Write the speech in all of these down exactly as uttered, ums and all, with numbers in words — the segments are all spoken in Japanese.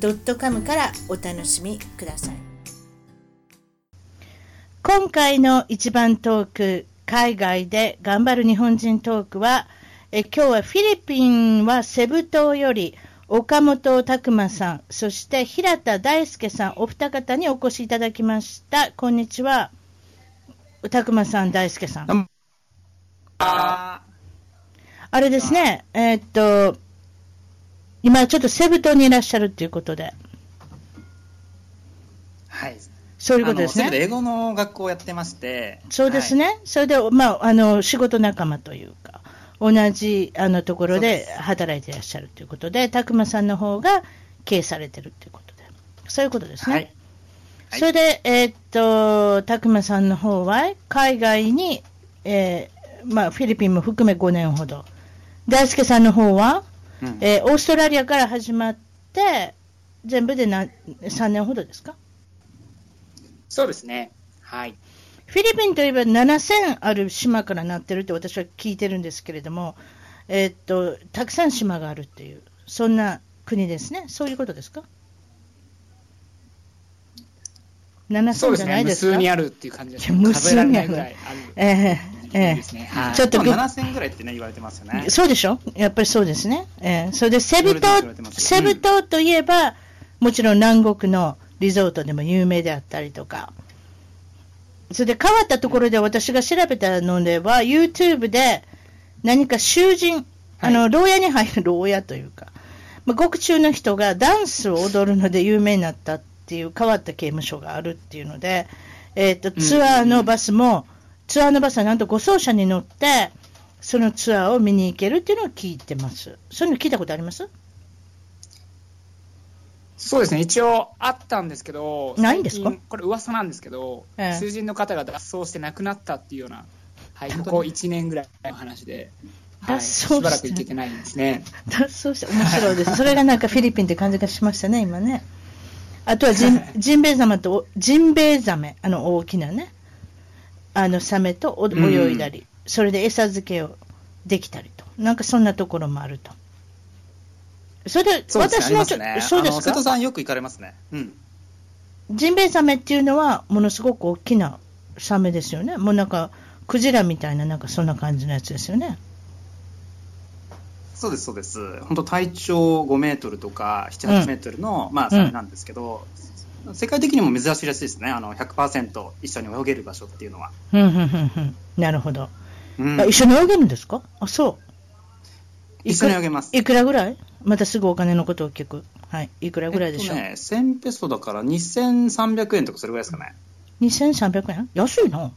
.com からお楽しみください。今回の一番トーク海外で頑張る日本人トークは、え今日はフィリピンはセブ島より岡本拓馬さん、そして平田大輔さん、お二方にお越しいただきました。こんにちは。拓馬さん、大輔さん。あれですね、えー、っと、今ちょっとセブ島にいらっしゃるということで。はい。そういうことですね。セブで英語の学校をやってまして。そうですね。はい、それで、まあ、あの、仕事仲間というか、同じあのところで働いていらっしゃるということで、拓馬さんの方が経営されてるということで、そういうことですね。はいはい、それで、えー、っと、拓馬さんの方は、海外に、えーまあ、フィリピンも含めごねんほど。大輔さんの方は、うんえー、オーストラリアから始まって、全部でさんねんほどですか？そうですね、はい、フィリピンといえばななせんある島からなってるって私は聞いてるんですけれども、えー、っとたくさん島があるっていう、そんな国ですね。そういうことですか？ななせんじゃないですか？そうですね、無数にあるっていう感じです。無数にある、えーえー、ちょっとななせんぐらいって、ね、言われてますよね。そうでしょ、やっぱりそうですね、えー、それでセブ島、セブ島といえば、うん、もちろん南国のリゾートでも有名であったりとか、それで変わったところで私が調べたのでは、うん、YouTube で何か囚人、あの、はい、牢屋に入る牢屋というか、まあ、獄中の人がダンスを踊るので有名になったっていう変わった刑務所があるっていうので、えーと、ツアーのバスも、うん、ツアーのバスはなんと護送車に乗って、そのツアーを見に行けるっていうのを聞いてます。そういうの聞いたことあります？そうですね、一応あったんですけど、ないんですか？これ噂なんですけど、ええ、囚人の方が脱走して亡くなったっていうような、はい、ここいちねんぐらいの話で、はい、しばらく行けてないんですね。脱走して、面白いです。それがなんかフィリピンって感じがしましたね、今ね。あとはジン、ジンベエザメと、ジンベエザメ、あの大きなね、あのサメとお泳いだり、うん、それで餌漬けをできたりと、なんかそんなところもあると。それで私の瀬戸さんよく行かれますね、うん、ジンベエザメっていうのはものすごく大きなサメですよね。もうなんかクジラみたいな、なんかそんな感じのやつですよね。そうですそうです、本当体長ごメートルとかななはちメートルの、うんまあ、サメなんですけど、うん、世界的にも珍しいらしいですね、あの ひゃくパーセント 一緒に泳げる場所っていうのは。うんうんうんうん、なるほど、うん、一緒に泳げるんですか？あ、そう一緒に泳げます。いくらぐらい？またすぐお金のことを聞く。はい、いくらぐらいでしょう？えっとね、せんペソだからにせんさんびゃくえんとかそれぐらいですかね。にせんさんびゃくえん？安いな。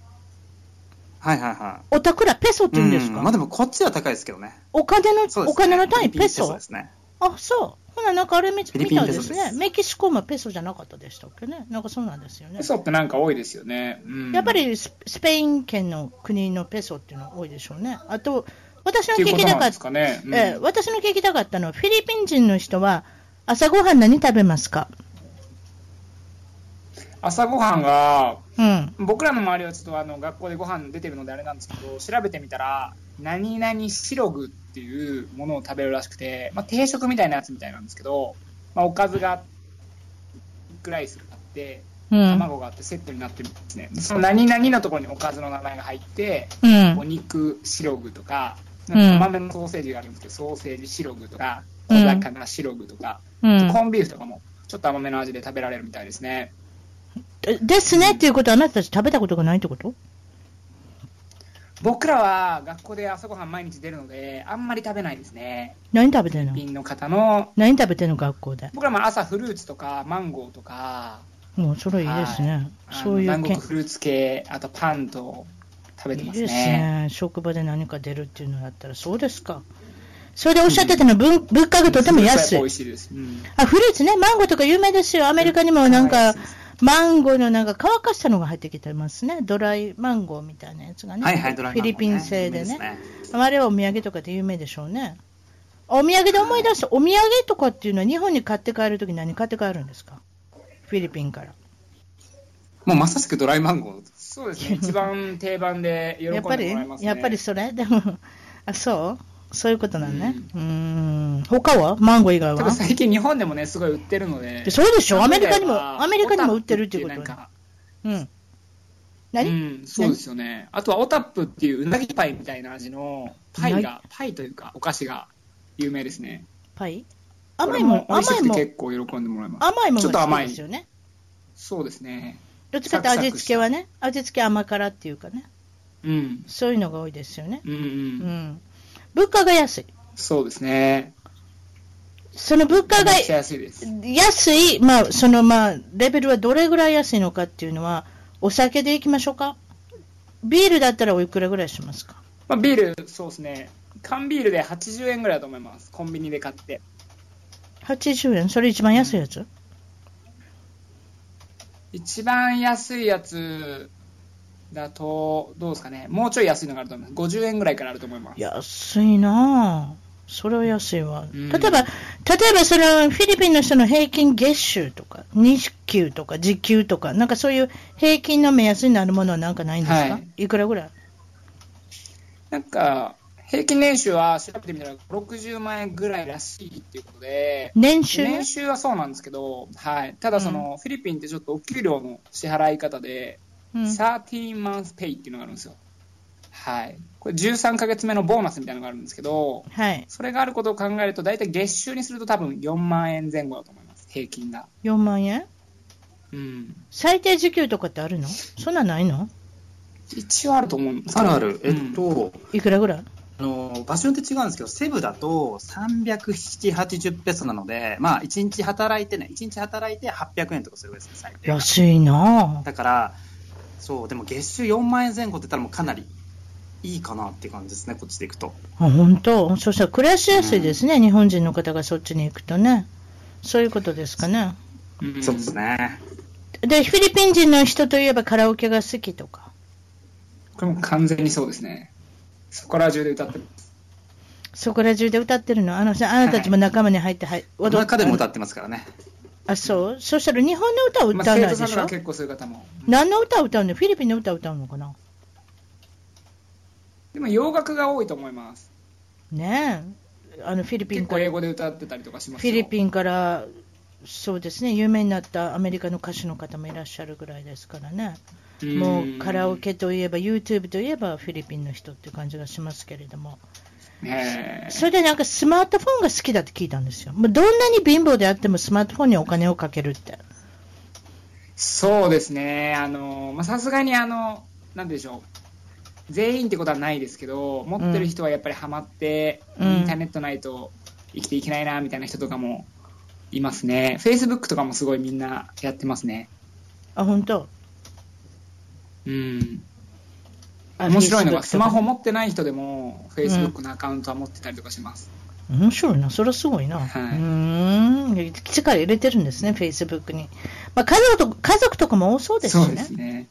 はいはいはい。おたくらペソって言うんですか？うん、まあでもこっちは高いですけどね。お金の、ね、お金の単位ペソ？ペソですね。あ、そう。ほななんかあれ見たいですね。メキシコもペソじゃなかったでしたっけね。なんかそうなんですよね。ペソってなんか多いですよね。うん、やっぱりスペイン圏の国のペソっていうのは多いでしょうね。あと。私の聞きたかった、ねうんえー、私の聞きたかったのは、フィリピン人の人は朝ごはん何食べますか？朝ごはんが、うん、僕らの周りはちょっとあの学校でご飯出てるのであれなんですけど、調べてみたら何々シログっていうものを食べるらしくて、まあ、定食みたいなやつみたいなんですけど、まあ、おかずがいちライスがあって卵があってセットになってるんですね、うん、その何々のところにおかずの名前が入って、うん、お肉シログとか豆のソーセージがあるんですけど、ソーセージシログとか小魚シログとか、うん、コンビーフとかもちょっと甘めの味で食べられるみたいですね。ですねっていうことはあなたたち食べたことがないってこと？僕らは学校で朝ごはん毎日出るのであんまり食べないですね。何食べてるの？フィリピンの方の何食べてるの？学校で僕らも朝フルーツとかマンゴーとか、もうそれいいですね。そういう南国フルーツ系、あとパンと食べてますね。いいですね。職場で何か出るっていうのだったらそうですか。それでおっしゃってたの、うん、物価がとても安い。美味しいです、うん、あ、フルーツね、マンゴーとか有名ですよ。アメリカにもなんか、うん、マンゴーのなんか乾かしたのが入ってきてますね。ドライマンゴーみたいなやつがね。はいはい、ドライマンゴー、ね、フィリピン製でね。ね、あれはお土産とかで有名でしょうね。お土産で思い出すと、お土産とかっていうのは日本に買って帰るとき何買って帰るんですか？フィリピンから。もうまさしくドライマンゴー。そうですね。一番定番で喜んでもらえますね。やっぱり、やっぱりそれでも、あ、そう。そういうことなんね。うん、うーん。他はマンゴー以外は最近日本でもね、すごい売ってるので。そうでしょ、アメリカにも、アメリカにも売ってるっていうこと。なんか、うん。何？うん、そうですよね。あとはオタップっていううなぎパイみたいな味のパイが、パイというかお菓子が有名ですね。パイ？甘いもの、甘いも結構喜んでもらいます。甘いものちょっと甘いですよね。そうですね。どっちかって味付けはね、味付け甘辛っていうかね。うん。そういうのが多いですよね。うんうん。うん。物価が安い。そうですね。その物価が安いです。安い、まあ、そのまあ、レベルはどれぐらい安いのかっていうのは、お酒でいきましょうか。ビールだったらおいくらぐらいしますか？まあ、ビール、そうですね。缶ビールではちじゅうえんぐらいだと思います。コンビニで買って。はちじゅうえん？それ一番安いやつ？一番安いやつ。だとどうですかね、もうちょい安いのがあると思います。ごじゅうえんぐらいからあると思います。安いなぁ、それは安いわ。うん、例えば、例えばそのフィリピンの人の平均月収とか、日給とか、時給とか、なんかそういう平均の目安になるものはなんかないんですか、はい、いくらぐらい？なんか、平均年収は調べてみたら、ろくじゅうまんえんぐらいらしいっていうことで、年収、年収はそうなんですけど、はい、ただその、うん、フィリピンってちょっとお給料の支払い方で、うん、サーティーンマンスペイっていうのがあるんですよ。はい。これじゅうさんかげつめのボーナスみたいなのがあるんですけど、はい、それがあることを考えると、大体月収にすると多分よんまんえんぜん後だと思います、平均が。よんまんえん？うん。最低時給とかってあるの？そんなないの？一応あると思うんですけど。あるある。えっと、うん、いくらぐらい？あの場所によって違うんですけど、セブだとさんびゃくはちじゅうペソなので、まあ、いちにち働いてね、いちにち働いてはっぴゃくえんとかするぐらいですね、最低。安いな。だからそう、でも月収よんまんえんぜん後って言ったらもうかなりいいかなっていう感じですね、こっちで行くと。あ、本当。そうしたら暮らしやすいですね、うん、日本人の方がそっちに行くとね。そういうことですかね。うん、そうですね。で、フィリピン人の人といえばカラオケが好きとか。これも完全にそうですね。そこら中で歌ってます。そこら中で歌ってるの？あの、あなたたちも仲間に入って、はい、踊って。中でも歌ってますからね。あ、そう。そしたら日本の歌を歌わないでしょ、まあ、生徒さんなら結構そういう方も、うん、何の歌を歌うの？フィリピンの歌を歌うのかな。でも洋楽が多いと思いますね。え、あのフィリピンから結構英語で歌ってたりとかしますよ。フィリピンから、そうですね、有名になったアメリカの歌手の方もいらっしゃるぐらいですからね。もうカラオケといえば YouTube といえばフィリピンの人っていう感じがしますけれどもね。それでなんかスマートフォンが好きだって聞いたんですよ。もうどんなに貧乏であってもスマートフォンにお金をかけるって。そうですね。あの、まあ、さすがにあの、なんでしょう、全員ってことはないですけど、持ってる人はやっぱりハマって、うん、インターネットないと生きていけないなみたいな人とかもいますね。 Facebook とかもすごいみんなやってますね。あ、本当。うん、面白いのがスマホ持ってない人でもフェイスブックのアカウントは持ってたりとかします。うん、面白いな、それはすごいな。はい、うーん、力入れてるんですね、フェイスブックに。まあ、家族と家族とかも多そうですよね。そうですね。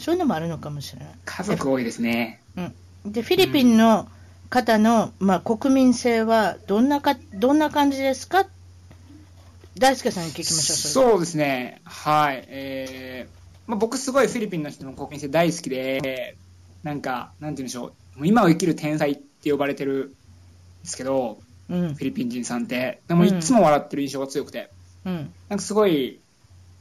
そういうのもあるのかもしれない。家族多いですね。うん。で、フィリピンの方の、まあ、国民性はどんなかどんな感じですか？大輔さんに聞きましょう。それ。そうですね。はい。えー、まあ、僕すごいフィリピンの人の国民性大好きで。なんか、なんて言うんでしょう、今を生きる天才って呼ばれてるんですけど、うん、フィリピン人さんって、でもいつも笑ってる印象が強くて、うん、なんかすごい、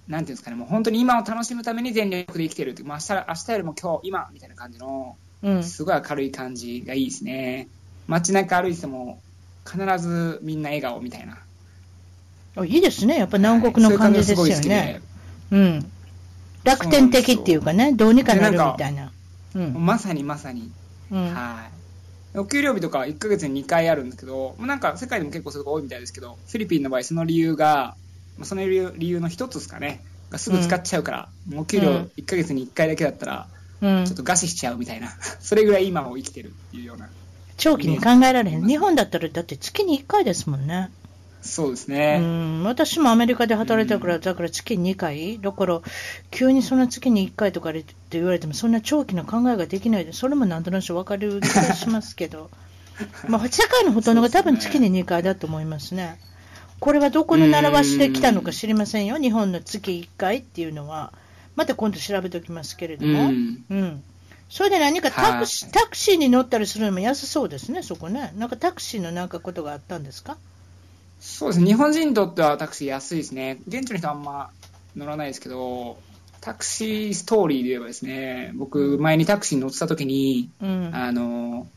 なんていうんですかね、もう本当に今を楽しむために全力で生きてるって、まあ、明日、明日よりも今日、今みたいな感じの、すごい明るい感じがいいですね。うん、街中歩いてても、必ずみんな笑顔みたいな。あ、いいですね、やっぱ南国の感じですよね。はい、そういう感じがすごい好きで。うん、楽天的っていうかね、どうにかなるみたいな。うん、まさにまさに、うん、はい。お給料日とかいっかげつににかいあるんですけど、なんか世界でも結構それが多いみたいですけど、フィリピンの場合その理由がその理由、理由の一つですかね、すぐ使っちゃうから、うん、お給料いっかげつにいっかいだけだったらちょっと餓死しちゃうみたいな、うん、それぐらい今を生きてるっていうような。長期に考えられへん、日本だったらだって月にいっかいですもんね。そうですね、うん、私もアメリカで働いたから、だから月ににかいだから、急にそんな月にいっかいとかって言われても、そんな長期の考えができないで、それもなんとなく分かる気がしますけどまあ世界のほとんどが多分月ににかいだと思いますね。これはどこの習わしで来たのか知りませんよ、日本の月いっかいっていうのは。また今度調べておきますけれども、うん、うん、それで何かタクシー、はい、タクシーに乗ったりするのも安そうですね、そこね。なんかタクシーのなんかことがあったんですか？そうですね、日本人にとってはタクシー安いですね。現地の人はあんま乗らないですけど、タクシーストーリーで言えばですね、僕前にタクシーに乗ってた時に、うん、あの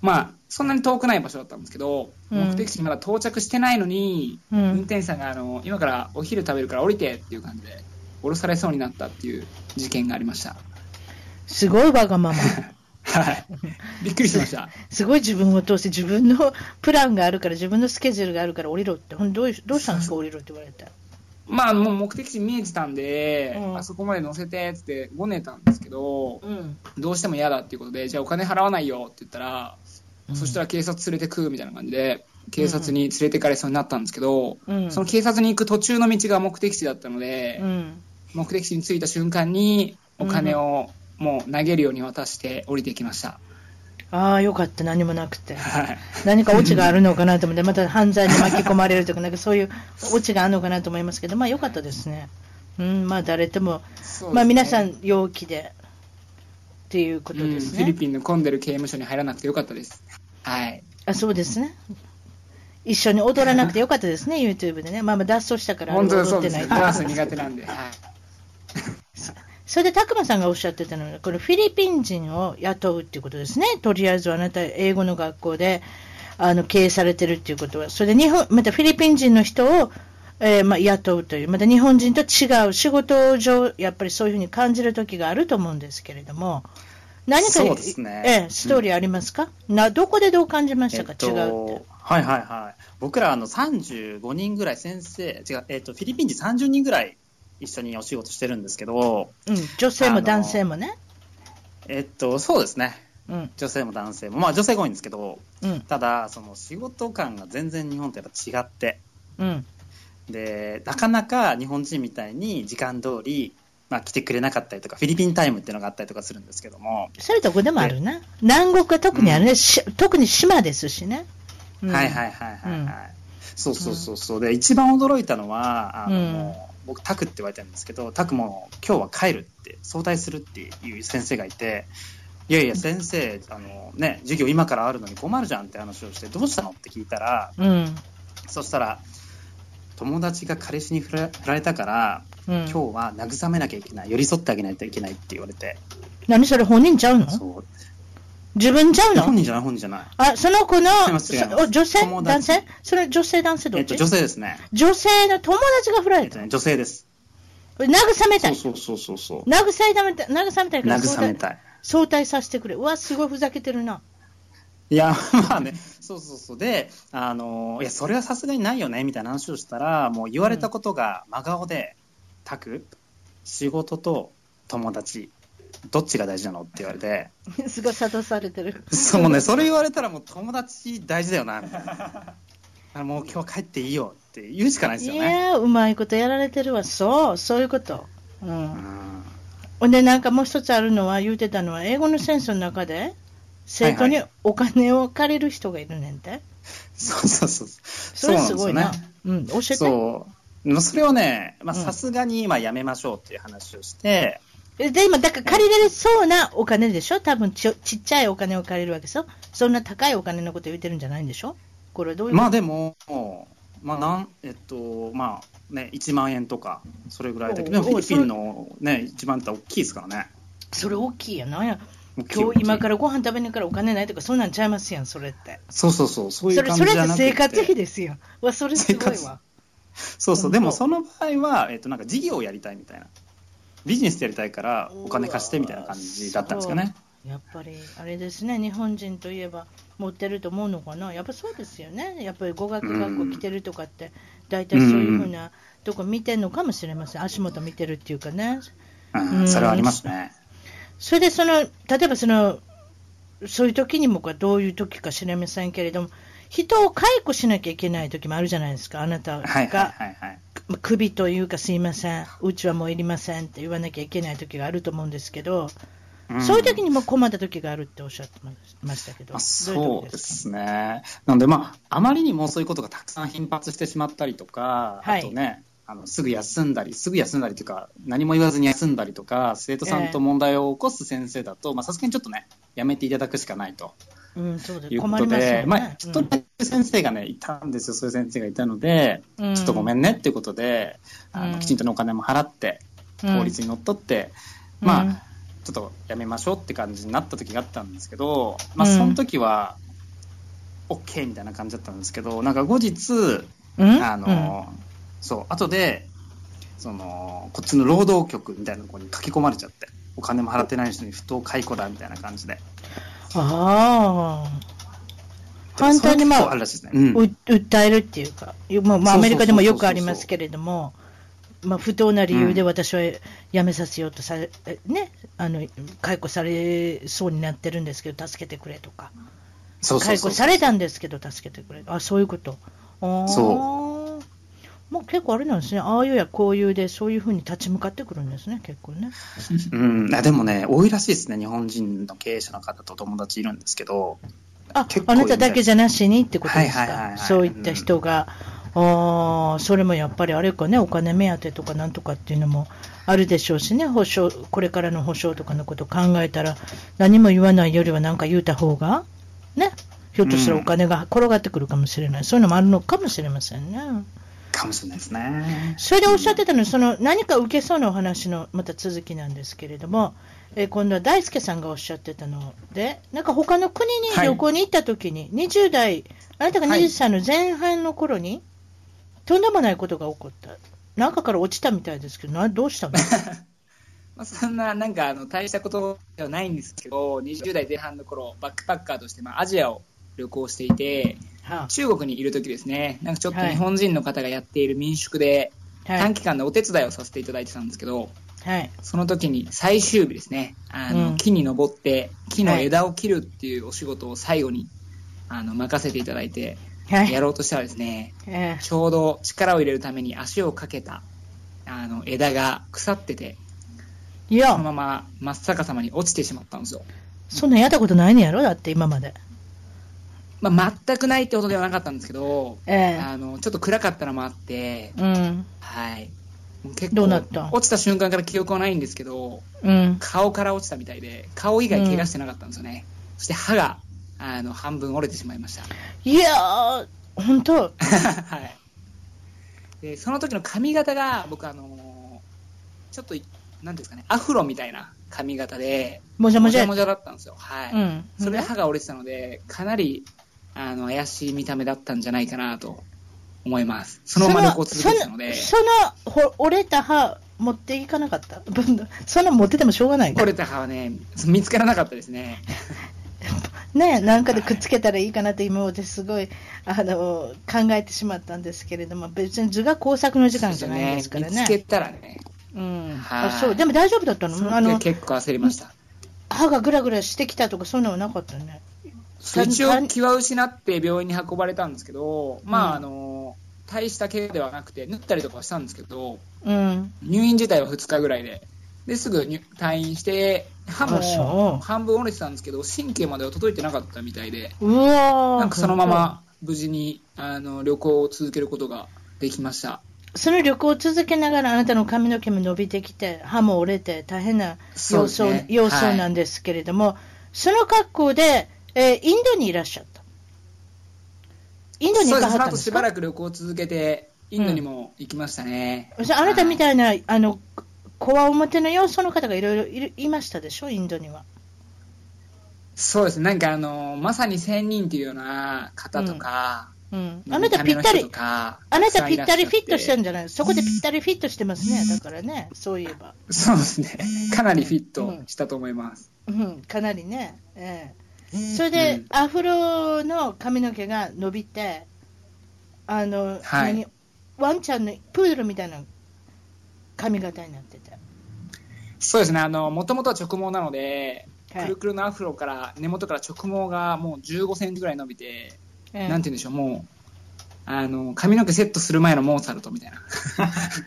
まあそんなに遠くない場所だったんですけど、うん、目的地にまだ到着してないのに、うん、運転手さんがあの今からお昼食べるから降りてっていう感じで降ろされそうになったっていう事件がありました。すごいわがままはい、びっくりしましたすごい自分を通して自分のプランがあるから、自分のスケジュールがあるから降りろって、ほんどうしたんですか、降りろって言われて。まあもう目的地見えてたんで、うん、あそこまで乗せてっ て, ってごねたんですけど、うん、どうしても嫌だっていうことで、じゃあお金払わないよって言ったら、うん、そしたら警察連れてくみたいな感じで警察に連れてかれそうになったんですけど、うん、その警察に行く途中の道が目的地だったので、うん、目的地に着いた瞬間にお金を、うん、もう投げるように渡して降りてきました。ああ、よかった、何もなくて、はい、何かオチがあるのかなと思ってまた犯罪に巻き込まれるとか、なんかそういうオチがあるのかなと思いますけど、まあよかったですね、うん、まあ誰とも、ね、まあ皆さん陽気でっていうことですね、うん、フィリピンの混んでる刑務所に入らなくてよかったです、はい、あ、そうですね、一緒に踊らなくてよかったですねYouTube でね、まあまあ脱走したから踊ってない、本当です、ダンス苦手なんで、はいそれで拓磨さんがおっしゃってたのは、これフィリピン人を雇うっていうことですね。とりあえずあなた英語の学校であの経営されてるっていうことは、それで日本またフィリピン人の人を、えーまあ、雇うという、また日本人と違う仕事上やっぱりそういうふうに感じる時があると思うんですけれども、何か、そうですね、えー、ストーリーありますか、うん、などこでどう感じましたか、えっと、違うって。はいはいはい、僕らあのさんじゅうごにんぐらい先生違う、えっと、フィリピン人さんじゅうにんぐらい一緒にお仕事してるんですけど、うん、女性も男性もね、えっとそうですね、うん、女性も男性も、まあ女性が多いんですけど、うん、ただその仕事感が全然日本とやっぱ違って、うん、でなかなか日本人みたいに時間通り、まあ、来てくれなかったりとか、フィリピンタイムっていうのがあったりとかするんですけども、そういうとこでもあるな、南国は特にあるね、うん、特に島ですしね、うん、はいはいはいはい、うん、そうそうそうそう、で一番驚いたのはあの、うん、僕タクって言われたんですけど、タクも今日は帰るって早退するっていう先生がいて、いやいや先生あの、ね、授業今からあるのに困るじゃんって話をして、どうしたのって聞いたら、うん、そしたら友達が彼氏に振ら、振られたから、うん、今日は慰めなきゃいけない、寄り添ってあげないといけないって言われて、何それ本人ちゃうの？そう自分ちゃうの？本人じゃない、本人じゃない。あ、その子の女性男性？それ女性男性どっち？えっと女性ですね。女性の友達が振られた。えっとね、女性です。慰めたい。そうそうそうそう。慰めたい、慰めたいから相対、慰めたい。相対させてくれ。うわ、すごいふざけてるな。いやまあね、そうそうそう、であのいやそれはさすがにないよねみたいな話をしたら、もう言われたことが真顔で、タク仕事と友達。どっちが大事なのって言われてすごい諭されてるそうね、それ言われたらもう友達大事だよなみたいなあ、もう今日帰っていいよって言うしかないですよね。いや、うまいことやられてるわ。そうそういうこと、うんうん、でなんかもう一つあるのは、言うてたのは英語の先生の中で生徒にお金を借りる人がいるねんて、はいはい、そうそうそう、それすごいな、そうなんですよね、うん、教えて。そうそれをね、さすがに今やめましょうっていう話をして、で今だから借りられそうなお金でしょ、多分 ち, ちっちゃいお金を借りるわけでしょ、そんな高いお金のこと言ってるんじゃないんでしょ、これどういう。まあでも、まあなんえっとまあね、いちまんえんとかそれぐらいだけど、フィリピンの、ね、いちまんえんって大きいですからね。それ大きいやな、や今日今からご飯食べに行くからお金ないとか、そんなんちゃいますやん、それって。そうそうそう、そういう感じじゃなくて、それって生活費ですよ。わ、それすごいわ。そうそう、でもその場合は、えっと、なんか事業をやりたいみたいな、ビジネスやりたいからお金貸してみたいな感じだったんですかね。やっぱりあれですね、日本人といえば持ってると思うのかな、やっぱそうですよね、やっぱり語学学校来てるとかって大体そういうふうなとこ見てるのかもしれません、足元見てるっていうかね、うん、それはありますね。それでその例えばそのそういう時に僕はどういう時か知れませんけれども、人を解雇しなきゃいけない時もあるじゃないですか。あなたが、はいはいはい、首というかすいません、うちはもういりませんって言わなきゃいけない時があると思うんですけど、うん、そういう時にも困った時があるっておっしゃってましたけど、あ、そうですね。なので、まあ、あまりにもそういうことがたくさん頻発してしまったりとか、はい、あとね、あのすぐ休んだりすぐ休んだりというか何も言わずに休んだりとか、生徒さんと問題を起こす先生だと、えーまあ、さすがにちょっとねやめていただくしかないと、うん、そうです、いうことで困りますよね。まあ、一人だけ先生がね、うん、いたんですよ。そういう先生がいたので、うん、ちょっとごめんねっていうことで、あの、うん、きちんとのお金も払って法律にのっとって、うん、まあ、うん、ちょっとやめましょうって感じになった時があったんですけど、まあ、その時は OK みたいな感じだったんですけど、なんか後日、うん、あの、うん、そう、後でそのこっちの労働局みたいなところに書き込まれちゃって、お金も払ってない人に不当解雇だみたいな感じで、ああ、簡単に、まあ、あれですね、うん、訴えるっていうか、まあ、アメリカでもよくありますけれども、まあ、不当な理由で私は辞めさせようとされ、うん、ね、あの解雇されそうになってるんですけど助けてくれとか、そうそうそうそう、解雇されたんですけど助けてくれ、あ、そういうこと、あ、そう、もう結構あれなんですね。ああいうやこういうでそういうふうに立ち向かってくるんですね、結構ね。うん、でもね、多いらしいですね。日本人の経営者の方と友達いるんですけど、あ、結構あなただけじゃなしにってことですか。はいはいはいはい、そういった人が、うん、あ、それもやっぱりあれかね、お金目当てとかなんとかっていうのもあるでしょうしね、保証、これからの保証とかのことを考えたら、何も言わないよりは何か言うた方がね、ひょっとしたらお金が転がってくるかもしれない。うん、そういうのもあるのかもしれませんね。かもしれないですね。それでおっしゃってたのは、その何か受けそうなお話のまた続きなんですけれども、えー、今度は大輔さんがおっしゃってたので、なんか他の国に旅行に行ったときに、はい、にじゅう代、あなたがにじゅっさいの前半の頃に、はい、とんでもないことが起こった。中から落ちたみたいですけど、などうしたの？まあ、そんな、なんかあの大したことではないんですけど、にじゅう代前半の頃、バックパッカーとして、まあ、アジアを旅行していて、中国にいるときですね、なんかちょっと日本人の方がやっている民宿で短期間のお手伝いをさせていただいてたんですけど、はい、その時に最終日ですね、あの、うん、木に登って木の枝を切るっていうお仕事を最後にあの任せていただいてやろうとしたらですね、はい、ちょうど力を入れるために足をかけたあの枝が腐ってて、いや、そのまま真っ逆さまに落ちてしまったんですよ。そんなやったことないのやろ、だって今まで。まあ、全くないってことではなかったんですけど、えー、あのちょっと暗かったのもあって、うん、はい、結構どうなった？落ちた瞬間から記憶はないんですけど、うん、顔から落ちたみたいで、顔以外怪我してなかったんですよね、うん、そして歯があの半分折れてしまいました。いやー、本当、はい、でその時の髪型が僕あのちょっとなんですかね、アフロみたいな髪型でもじゃもじゃもじゃだったんですよ、はい、うん、それで歯が折れてたので、かなりあの怪しい見た目だったんじゃないかなと思います。そのまま旅行続けてたので、そ の, その折れた歯持っていかなかった。そんな持っててもしょうがないから、折れた歯はね見つからなかったですね。ねえ、なんかでくっつけたらいいかなって今まですごいあの考えてしまったんですけれども、別に図画工作の時間じゃないですから ね, ね見つけたらね、うん、はあ、そう。でも大丈夫だったの？あの結構焦りました。歯がグラグラしてきたとかそんなのなかったね。一応気は失って病院に運ばれたんですけど、まあ、あの大した怪我ではなくて縫ったりとかしたんですけど、うん、入院自体はふつかぐらいで、ですぐに退院して、歯も半分折れてたんですけど神経までは届いてなかったみたいで、うわ、なんかそのまま無事にあの旅行を続けることができました。その旅行を続けながらあなたの髪の毛も伸びてきて歯も折れて大変な様相、ね、様相なんですけれども、はい、その格好でえー、インドにいらっしゃった。インドに行かはったんですか？そうです。その後しばらく旅行を続けてインドにも行きましたね、うん、あなたみたいなあのこわ表の要素の方がいろいろいましたでしょ、インドには。そうですね、なんかあのまさに仙人というような方とか、うんうん、あなたぴったり、あなたぴったりフィットしてるんじゃない？そこでぴったりフィットしてますね。だからね、そういえばそうですね、かなりフィットしたと思います、うんうん、かなりね、えーそれで、うん、アフロの髪の毛が伸びて、あの、はい、何ワンちゃんのプードルみたいな髪型になってて。そうですね、もともとは直毛なので、はい、くるくるのアフロから根元から直毛がもうじゅうごセンチぐらい伸びて、えー、なんて言うんでしょう、もうあの髪の毛セットする前のモーツァルトみたいな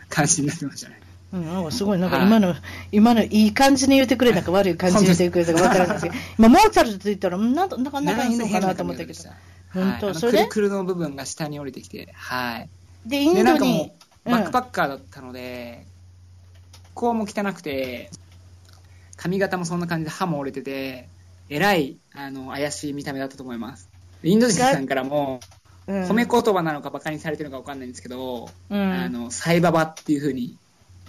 感じになってましたね。うん、なんかすごい、なんか今の、はい、今のいい感じに言ってくれたか悪い感じに言ってくれたか分からないですけど、今モーツァルトと言ったらなんかなんかなんかいいのかなと思ったけど、本当、はい、それでくるくるの部分が下に降りてきて、はい。でインドにでなんかもうバックパッカーだったので、うん、こうも汚くて髪型もそんな感じで歯も折れてて、えらいあの怪しい見た目だったと思います。インド人さんからも。うん、褒め言葉なのかバカにされてるのか分かんないんですけど、うん、あのサイババっていう風に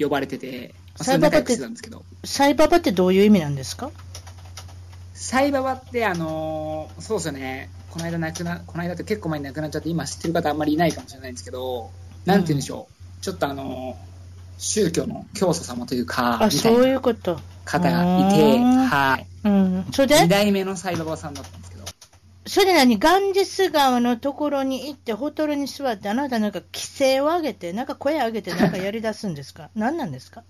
呼ばれてて、サイババってサイババってどういう意味なんですか？サイババってあのそうですよね、この間なくなこの間って結構前に亡くなっちゃって今知ってる方あんまりいないかもしれないんですけど、なんて言うんでしょう、うん、ちょっとあの宗教の教祖様というかあそういうこと方がいて、はい、うん、それでにだいめのサイババさんだったんですけど。それで何、ガンジス川のところに行ってホトルに座ってあなたなんか規制を上げてなんか声上げてなんかやりだすんですか？何なんですか？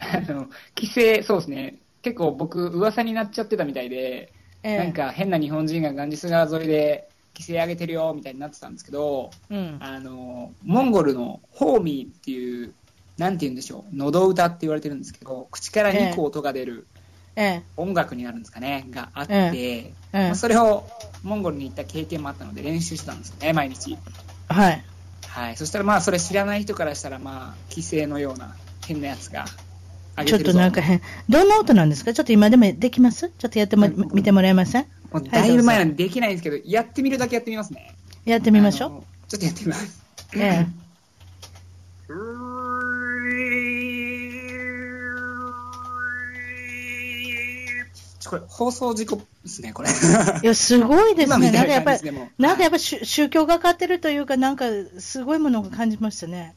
あの規制、そうですね、結構僕噂になっちゃってたみたいで、ええ、なんか変な日本人がガンジス川沿いで規制上げてるよみたいになってたんですけど、うん、あのモンゴルのホーミーっていうなんて言うんでしょう、喉歌って言われてるんですけど、口からにこ音が出る、ええええ、音楽になるんですかねがあって、ええええ、それをモンゴルに行った経験もあったので練習してたんですよね、毎日。はい、はい、そしたらまあそれ知らない人からしたらまあ規制のような変なやつが上げてるぞ、ちょっとなんか変、どんな音なんですか？ちょっと今でもできます？ちょっとやっても、うん、見てもらえません？もうだいぶ前なんでできないんですけど、はい、やってみるだけやってみますね。やってみましょう。ちょっとやってみます、ええこれ放送事故ですね、これ。いやすごいですね。なんかやっぱりなんかやっぱ宗教がかってるというか、なんかすごいものを感じましたね。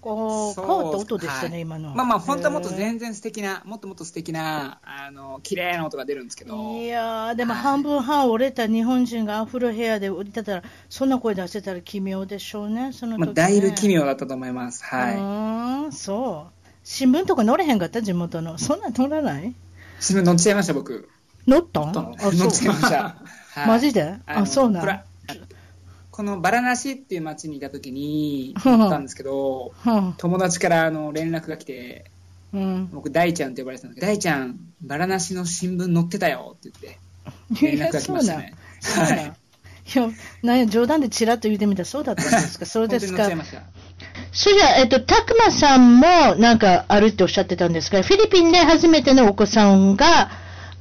こう変わった音でしたね、はい、今の。まあまあ本当はもっと全然素敵な、もっともっと素敵なあの綺麗な音が出るんですけど。いやでも半分半折れた日本人がアフロヘアで降りてたら、そんな声出してたら奇妙でしょうね。その時ね、まあ、だいぶ奇妙だったと思います。はい。うーん、そう。新聞とか載れへんかった地元の。そんなん載らない？新聞載っちゃいました僕。乗ったん？乗っちゃいました。はい、マジで？あ、そうなん。このバラナシっていう町にいたときに乗ったんですけど、友達からあの連絡が来て、うん、僕大ちゃんって呼ばれてたんですけど、大ちゃんバラナシの新聞載ってたよって言って連絡が来ましたね。なんや冗談でちらっと言ってみたらそうだったんですか？そうですか。本当に乗っちゃいました。それじゃあ、えっと、たくまさんもなんかあるっておっしゃってたんですが、フィリピンで初めてのお子さんが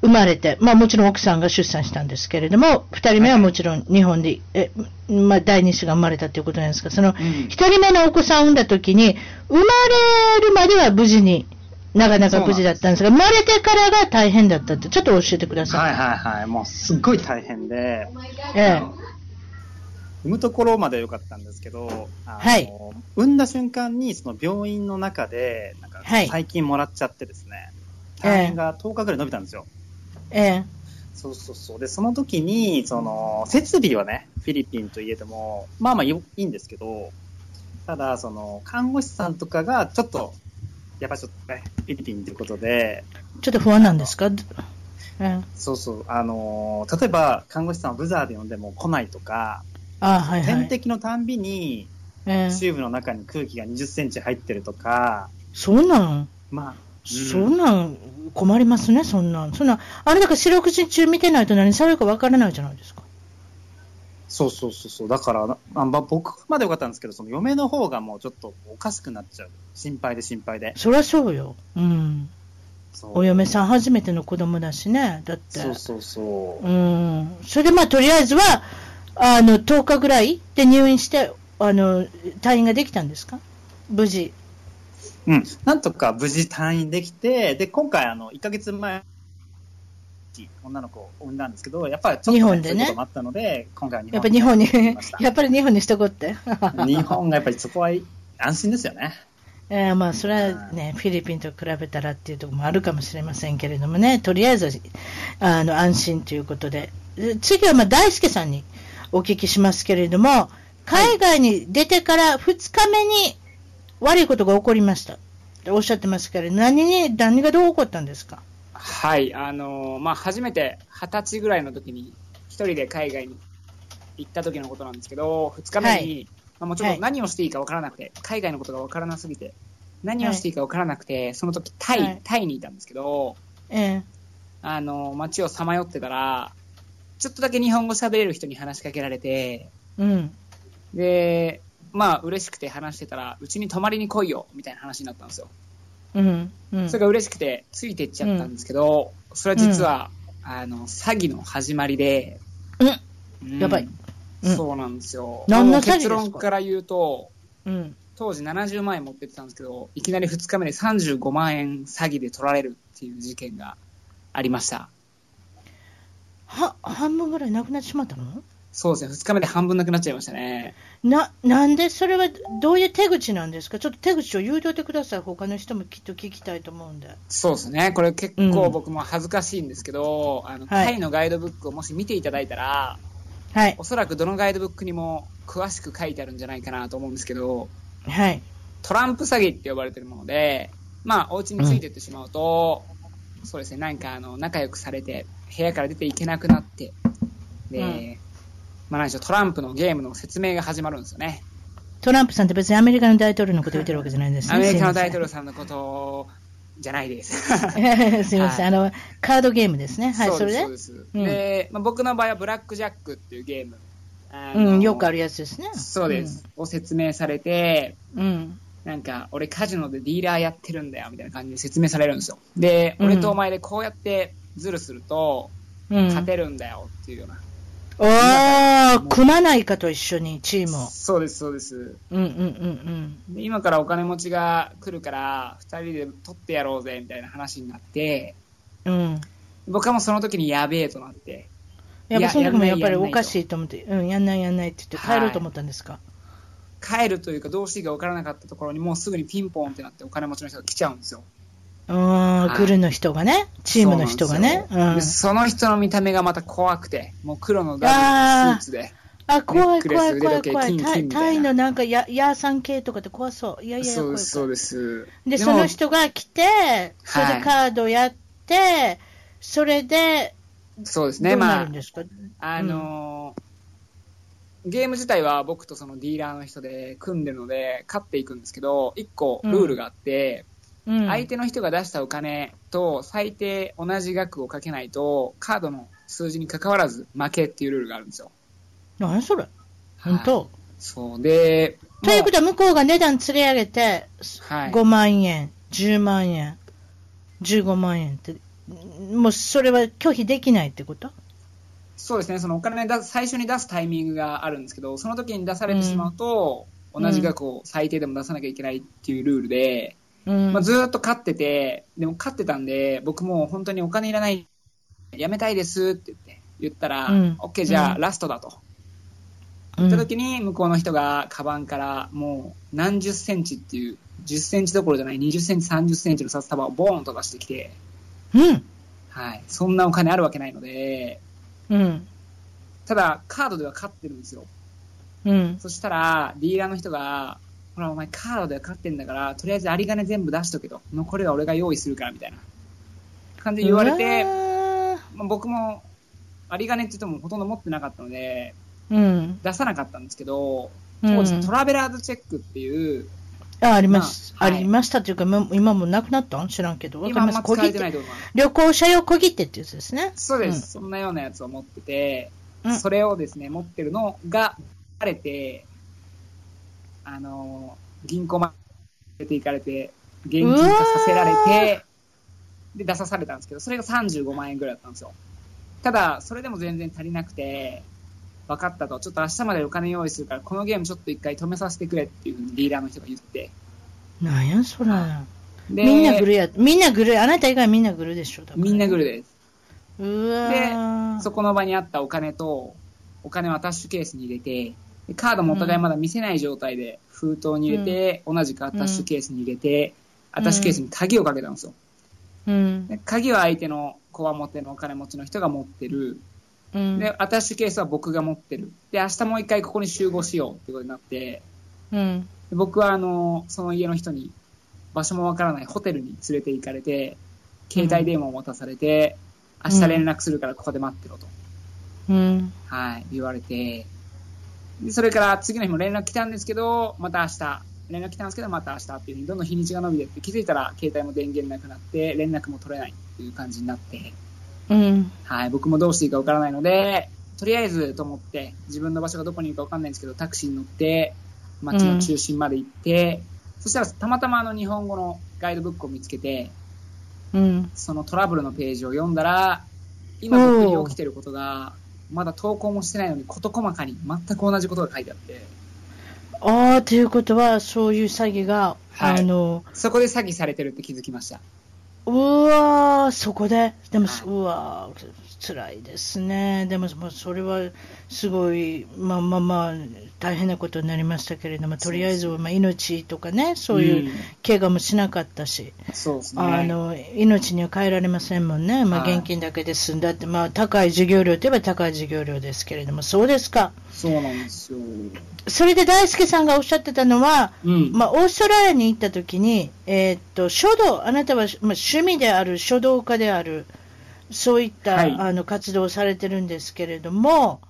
生まれて、まあもちろん奥さんが出産したんですけれども、ふたりめはもちろん日本で、え、まあだいに子が生まれたということなんですが、そのひとりめのお子さんを産んだ時に、生まれるまでは無事に、なかなか無事だったんですが、生まれてからが大変だったって、ちょっと教えてください。はいはいはい、もうすっごい大変で、ええ、産むところまでは良かったんですけど、あの、はい、産んだ瞬間にその病院の中でなんか最近もらっちゃってですね、はい、退院がとおかぐらい伸びたんですよ。ええ、そうそうそう。でその時にその設備はね、フィリピンといえどもまあまあいいんですけど、ただその看護師さんとかがちょっとやっぱちょっとね、フィリピンということでちょっと不安なんですか？うん、そうそうあの例えば看護師さんをブザーで呼んでも来ないとか。ああはいはい、点滴のたんびに、えー、チューブの中に空気がにじゅっセンチ入ってるとか、そうなん、まあうん、そんなん困りますね、そんなん、そんなあれだから四六時中見てないと何されるか分からないじゃないですか。そうそうそうそう、だからあ、まあ、僕までよかったんですけど、その嫁の方がもうちょっとおかしくなっちゃう、心配で心配で。そりゃそうよ、うん。お嫁さん初めての子供だしね、だって。そうそうそう。うん、それでまあとりあえずは。あのとおかぐらいで入院してあの退院ができたんですか？無事。うん、なんとか無事退院できて、で今回あのいっかげつまえ女の子を産んだんですけど、やっぱりちょっと、ね、日本でね、そういうこともあったので今回は日本にやっぱり日本にやっぱり日本にしとこうって日本がやっぱりそこは安心ですよね。えー、まあそれはね、フィリピンと比べたらっていうところもあるかもしれませんけれどもね、とりあえずあの安心ということで、次はまあ大輔さんにお聞きしますけれども、海外に出てからふつかめに悪いことが起こりましたとおっしゃってますけど、何に、何がどう起こったんですか？はい、あのーまあ、初めて二十歳ぐらいの時に一人で海外に行った時のことなんですけど、ふつかめに、はい、まあ、もちろん何をしていいか分からなくて、はい、海外のことが分からなすぎて何をしていいか分からなくて、その時タイ、はい、タイにいたんですけど、えー、あのー、街をさまよってたらちょっとだけ日本語喋れる人に話しかけられて、うん、でまあ嬉しくて話してたら、うちに泊まりに来いよみたいな話になったんですよ。うんうん、それが嬉しくてついていっちゃったんですけど、うん、それは実は、うん、あの詐欺の始まりで、うんうん、やばい、うん、そうなんですよ。何の詐欺ですか？結論から言うと、うん、当時ななじゅうまんえん持ってってたんですけど、いきなりふつかめでさんじゅうごまんえん詐欺で取られるっていう事件がありました。は半分ぐらいなくなってしまったの？そうですね、ふつかめで半分なくなっちゃいましたね。 な, なんでそれはどういう手口なんですか？ちょっと手口を言うといてください。他の人もきっと聞きたいと思うんで。そうですね、これ結構僕も恥ずかしいんですけど、うん、あのタイのガイドブックをもし見ていただいたら、はい、おそらくどのガイドブックにも詳しく書いてあるんじゃないかなと思うんですけど、はい、トランプ詐欺って呼ばれてるもので、まあ、お家についていってしまうと、うん、そうですね、なんかあの仲良くされて部屋から出ていけなくなってで、うん、まあ、何でしょう、トランプのゲームの説明が始まるんですよね。トランプさんって別にアメリカの大統領のことを言ってるわけじゃないんですね。アメリカの大統領さんのことじゃないです。すみません、あのカードゲームですね。はい、それで。そうです。うん、で、まあ、僕の場合はブラックジャックっていうゲーム、あの、うん、よくあるやつですね。そうです。うん、を説明されて、うん、なんか俺カジノでディーラーやってるんだよみたいな感じで説明されるんですよ。で、俺とお前でこうやってズルすると、うん、勝てるんだよっていうような。おお、組まないかと一緒にチームを。そうですそうです。うんうんうんうん。今からお金持ちが来るから二人で取ってやろうぜみたいな話になって、うん。僕はもうその時にやべえとなって。やっぱその時もやっぱりおかしいと思って、うん、やんないやんないって言って帰ろうと思ったんですか。はい、帰るというかどうしていいか分からなかったところにもうすぐにピンポンってなってお金持ちの人が来ちゃうんですよ。うん、はい、グルの人がね、チームの人がね、そ, うん、その人の見た目がまた怖くて、もう黒のダブルのスーツで、あ、怖い怖い怖い怖い、タイ、タイのなんかヤーさん系とかって怖そう、いやいや怖い、そうですそうです。でその人が来て、それでカードやって、はい、それでそうですね、まああのーうん、ゲーム自体は僕とそのディーラーの人で組んでるので勝っていくんですけど、一個ルールがあって。うんうん、相手の人が出したお金と最低同じ額をかけないとカードの数字に関わらず負けっていうルールがあるんですよ。何それ、本当、はい、そうで、ということは向こうが値段釣り上げてごまんえん、じゅうまんえん、じゅうごまんえんってもうそれは拒否できないってこと？そうですね、そのお金を最初に出すタイミングがあるんですけど、その時に出されてしまうと、うん、同じ額を最低でも出さなきゃいけないっていうルールで、うん、まあ、ずっと勝ってて、でも勝ってたんで僕もう本当にお金いらない、やめたいですって言って言ったら、うん、OK じゃあ、うん、ラストだと言った時に向こうの人がカバンからもう何十センチっていうじゅっセンチどころじゃないにじゅっセンチさんじゅっセンチの札束をボーンと出してきて、うん、はい、そんなお金あるわけないので、うん、ただカードでは勝ってるんですよ、うん、そしたらディーラーの人がほらお前カードで勝ってんだからとりあえず有り金全部出しとけと、残りは俺が用意するからみたいな感じで言われて、まあ、僕も有り金って言ってもほとんど持ってなかったので、うん、出さなかったんですけど、当時、うん、トラベラーズチェックっていう、あ、あります、まあ、はい、ありましたというか今もなくなったん知らんけど、わかります、今も使えてないと思います。旅行者用小切手ってやつですね。そうです、うん、そんなようなやつを持ってて、うん、それをですね持ってるのがバレて、あの銀行まで出て行かれて現金化させられてで出さされたんですけど、それがさんじゅうごまんえんぐらいだったんですよ。ただそれでも全然足りなくて、分かったと、ちょっと明日までお金用意するからこのゲームちょっと一回止めさせてくれっていうふうにディーラーの人が言って、なんやそら、みんなグルや、みんなグル、あなた以外みんなグルでしょ、だからみんなグルです。うわ、でそこの場にあったお金とお金をアタッシュケースに入れて、カードもお互いまだ見せない状態で封筒に入れて、うん、同じくアタッシュケースに入れて、うん、アタッシュケースに鍵をかけたんですよ、うん、で鍵は相手のこわもてのお金持ちの人が持ってる、うん、でアタッシュケースは僕が持ってる、で明日もう一回ここに集合しようってことになって、うん、で僕はあのその家の人に場所もわからないホテルに連れて行かれて、携帯電話を持たされて、うん、明日連絡するからここで待ってろと、うん、はい言われて、でそれから次の日も連絡来たんですけど、また明日連絡来たんですけどまた明日っていうふうにどんどん日にちが伸びてって、気づいたら携帯も電源なくなって連絡も取れないっていう感じになって、うん、はい僕もどうしていいか分からないので、とりあえずと思って自分の場所がどこにいるか分かんないんですけど、タクシーに乗って街の中心まで行って、うん、そしたらたまたまあの日本語のガイドブックを見つけて、うん、そのトラブルのページを読んだら、今僕に起きてることがまだ投稿もしてないのに事細かに全く同じことが書いてあって、ああということはそういう詐欺が、はい、あのそこで詐欺されてるって気づきました。うわーそこででも、はい、うわー辛いですね。でもそれはすごいまあまあまあ大変なことになりましたけれども、とりあえず、まあ、命とかねそういう怪我もしなかったし、うん、そうですね、あの命には変えられませんもんね、まあ、現金だけで済んだって、まあ、高い授業料といえば高い授業料ですけれども。そうですか。そうなんですよ。それで大輔さんがおっしゃってたのは、うんまあ、オーストラリアに行った時に、えー、っと書道、あなたは、まあ趣味である書道家である、そういった、はい、あの活動をされてるんですけれども、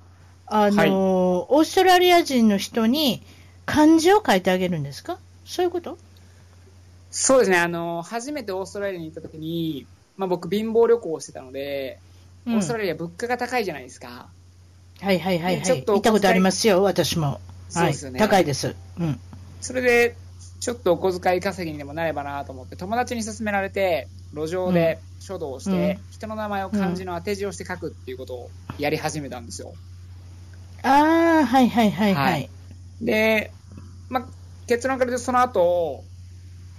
あの、はい、オーストラリア人の人に漢字を書いてあげるんですか？そういうこと？そうですね、あの初めてオーストラリアに行った時に、まあ、僕貧乏旅行をしてたので、うん、オーストラリア物価が高いじゃないですか。はいはいはい、はい、ちょっと行ったことありますよ、私も。そうですよね、はい、高いです、うん、それでちょっとお小遣い稼ぎにでもなればなと思って友達に勧められて、路上で書道をして、うん、人の名前を漢字の当て字をして書くっていうことをやり始めたんですよ。ああ、はいはいはいはい。はい、で、まあ、結論から言うとその後、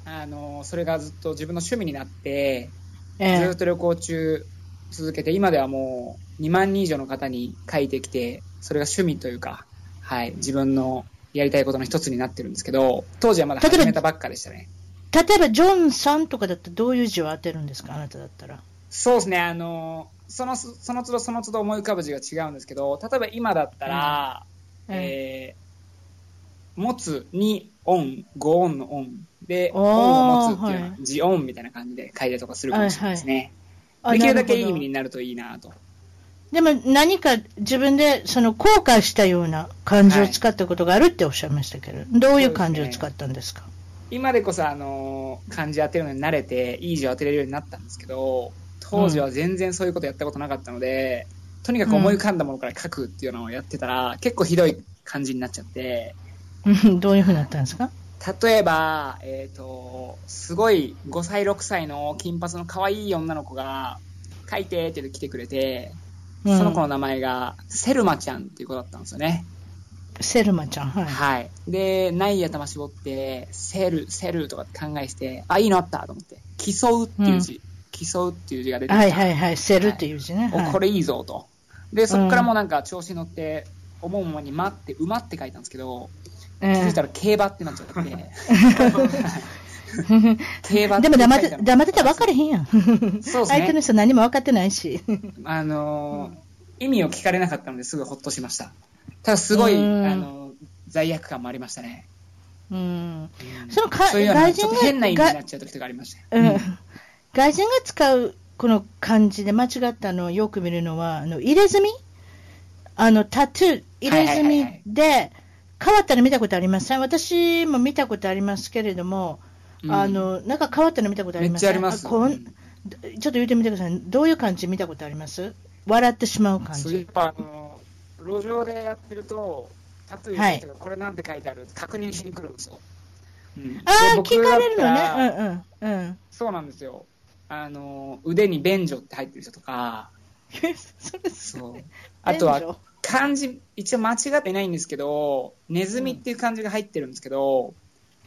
あのそれがずっと自分の趣味になって、えー、ずっと旅行中続けて、今ではもうにまんにん以上の方に書いてきて、それが趣味というか、はい、自分のやりたいことの一つになってるんですけど、当時はまだ始めたばっかでしたね。例えばジョンさんとかだったらどういう字を当てるんですか、あなただったら。そうですね、あのそのその都度その都度思い浮かぶ字が違うんですけど、例えば今だったら、うんえー、持つに音ご音の音で、音を持つっていうのは字音みたいな感じで書いたりとかするかもしれないですね、はいはい、できるだけいい意味になるといいなと。でも何か自分でその後悔したような漢字を使ったことがあるっておっしゃいましたけど、はい、どういう漢字を使ったんですか？そうですね、今でこそあの漢字当てるのに慣れていい字を当てれるようになったんですけど、当時は全然そういうことやったことなかったので、うん、とにかく思い浮かんだものから書くっていうのをやってたら、うん、結構ひどい漢字になっちゃってどういうふうになったんですか？例えば、えーと、すごいごさいろくさいの金髪の可愛い女の子が書いてって来てくれて、その子の名前がセルマちゃんっていう子だったんですよね。セルマちゃん、はい、はい、でない頭絞ってセルセルとかって考えして、あいいのあったと思って競うっていう字、うん、競うっていう字が出てきた、はいはいはい、セルっていう字ね、はい、おこれいいぞと。でそこからもうなんか調子に乗って思うままに待って馬って書いたんですけど、うん、気づいたら競馬ってなっちゃって、えー競馬でも黙って、黙ってたら分かれへんやん。そうですね、相手の人何も分かってないしあの意味を聞かれなかったのですぐほっとしました。ただすごいあの罪悪感もありましたね。うん、そのかそういうようなちょっと変な意味になっちゃう時とかありました、うんうん、外人が使うこの漢字で間違ったのをよく見るのは、あの入れ墨、あのタトゥー入れ墨で、はいはいはい、変わったの見たことありません？私も見たことありますけれども、あのなんか変わったの見たことありますね。めっちゃあります。こん、うん、ちょっと言ってみてください。どういう感じ見たことあります？笑ってしまう感じ。そういうあの路上でやってると、タトゥーの人がこれなんて書いてある、はい、確認しに来るんですよ。うん、ああ聞かれるのね。うんうんうん。そうなんですよ。あの腕に便所って入ってる人とか。そうですね。そう。あとは漢字一応間違ってないんですけど、ネズミっていう漢字が入ってるんですけど。うん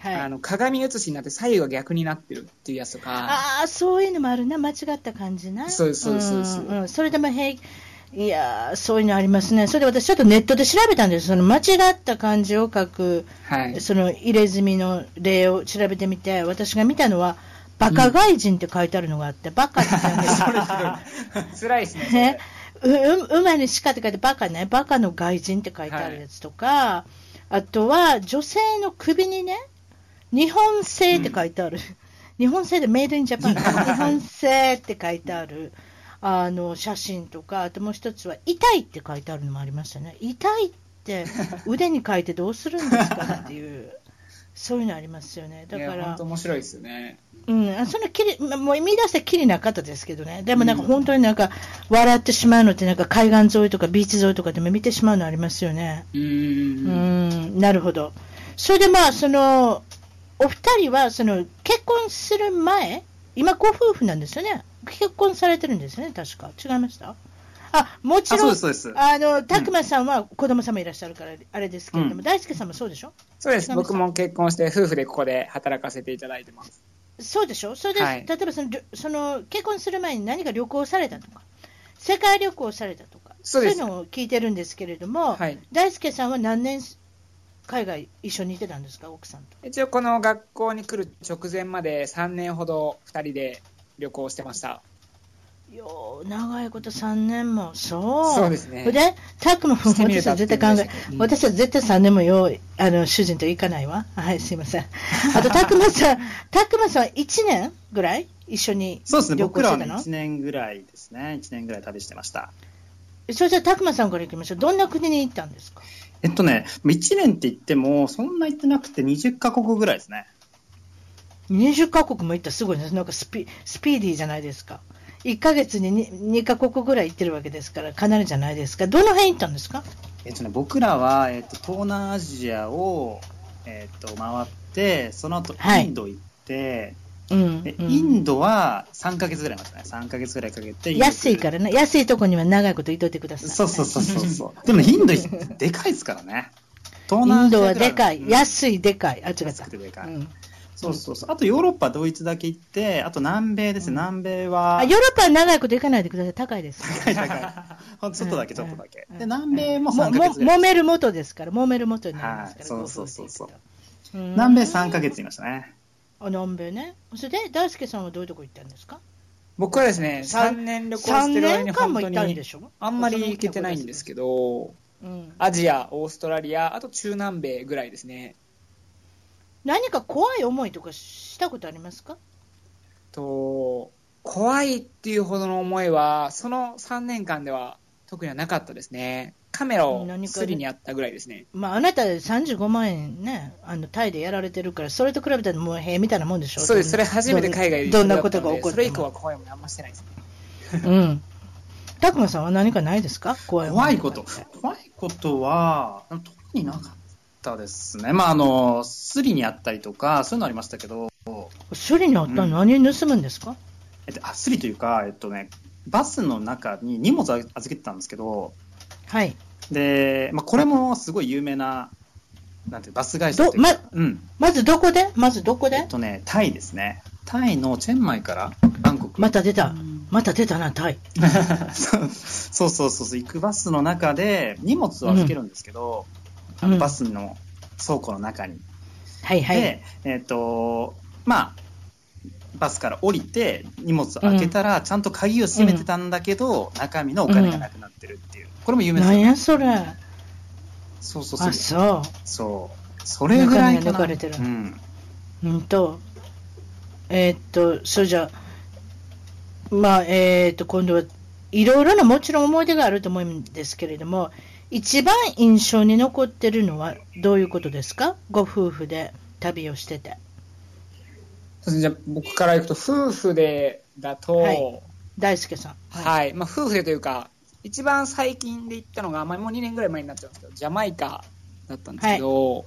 はい、あの鏡写しになって左右が逆になってるっていうやつとか、あそういうのもあるな、間違った感じな。そうですそうですそうです、うん、それでも平いやそういうのありますね。それで私ちょっとネットで調べたんです。その間違った漢字を書く、はい、その入れ墨の例を調べてみて、私が見たのはバカ外人って書いてあるのがあって、うん、バカって言うんですよつらいですね馬に鹿って書いてバカね、バカの外人って書いてあるやつとか、はい、あとは女性の首にね日本製って書いてある、日本製でメイドインジャパン、日本製って書いてあるあの写真とか、あともう一つは痛いって書いてあるのもありましたね。痛いって腕に書いてどうするんですかっていうそういうのありますよね。だから本当面白いですよね。うん、そのきりもう見出してきりなかったですけどね。でもなんか本当になんか笑ってしまうのってなんか海岸沿いとかビーチ沿いとかでも見てしまうのありますよね。うん、うん、なるほど。それでまあそのお二人はその結婚する前、今ご夫婦なんですよね。結婚されてるんですよね、確か。違いました？あ、もちろん、あ、そうです、そうです。あの、拓真さんは子供さんもいらっしゃるから、あれですけれども、うん、大輔さんもそうでしょ？そうです。僕も結婚して、夫婦でここで働かせていただいてます。そうでしょ？それで、はい、例えばその、その、結婚する前に何か旅行されたとか、世界旅行されたとか、そうです。そういうのを聞いてるんですけれども、はい、大輔さんは何年、海外一緒にいてたんですか、奥さんと。一応、この学校に来る直前までさんねんほどふたりで旅行してました。よ長いことさんねんもそう。そうですね。で、タクも私は絶対考え、うん、私は絶対さんねんもようあの主人と行かないわ。はい、すいません。あとタクマさん、タクマさんはいちねんぐらい一緒に旅行してたの？そうですね。僕らは、ね、いちねんぐらいですね。いちねんぐらい旅してました。それじゃあタクマさんから行きましょう。どんな国に行ったんですか？えっとね、いちねんって言ってもそんな行ってなくてにじゅっかこくぐらいですね。にじゅっかこくも行ったすごいです。なんかスピスピーディーじゃないですか。いっかげつに 2, 2カ国ぐらい行ってるわけですからかなりじゃないですか。どの辺行ったんですか？えっとね、僕らは、えっと、東南アジアを、えっと、回ってその後インド行って、はいうん、でインドはさんかげつぐらいましたね。さんかげつぐらいかけて安いからね。安いとこには長いこといといてください、ね、そうそうそうそうそうでもインドでかいですからね。東南アジアインドはでかい、うん、安いでかいあ違った安くてでかい、うんそうそうそう。あとヨーロッパドイツだけ行って、あと南米ですね。南米はあヨーロッパは長いこと行かないでください。高いです。高い高い。ほんとちょっとだけちょっとだけ。で南米もさんかげつぐらい。も揉める元ですから、揉める元になりますから。そうそうそうそう。南米さんかげついましたね。あ南米ね。それで大輔さんはどういうとこ行ったんですか？僕はですね、さんねん旅行してる間に本当にあんまり行けてないんですけど、うん、アジア、オーストラリア、あと中南米ぐらいですね。何か怖い思いとかしたことありますか？と怖いっていうほどの思いはそのさんねんかんでは特にはなかったですね。カメラをすりにあったぐらいですね。まあ、あなたさんじゅうごまんえんねあのタイでやられてるからそれと比べたらもう平みたいなもんでしょ。そうです。それ初めて海外でどんなことが起こるそれ以降は怖いもんあんましてないですね。うん拓真さんは何かないですか？怖い怖いこと怖いことは特になかったですね。まああのスリにあったりとかそういうのありましたけど。スリにあったの、うん、何盗むんですか？えっと、あスリというかえっとねバスの中に荷物を預けてたんですけど。はい。でまあこれもすごい有名ななんてバス会社というか。ま、うん、まずどこでまずどこで？えっとねタイですね。タイのチェンマイからバンコク。また出たまた出たなタイ。そうそうそうそう行くバスの中で荷物を預けるんですけど。うんあのバスの倉庫の中に、うん、はいはいで、えーとまあ、バスから降りて荷物を開けたら、うん、ちゃんと鍵を閉めてたんだけど、うん、中身のお金がなくなってるっていうこれも有名ですよね。何やそれ。そうそうそうあそうそうそれぐらいかな。中身が抜かれてるうん、うん、とえー、っとそれじゃあまあえー、っと今度はいろいろなもちろん思い出があると思うんですけれども一番印象に残ってるのはどういうことですか？ご夫婦で旅をしてて。じゃあ僕からいくと夫婦でだと、はい、大輔さん、はいはいまあ、夫婦でというか一番最近で行ったのが、まあ、もうにねんぐらい前になっちゃうんですけどジャマイカだったんですけど、はい、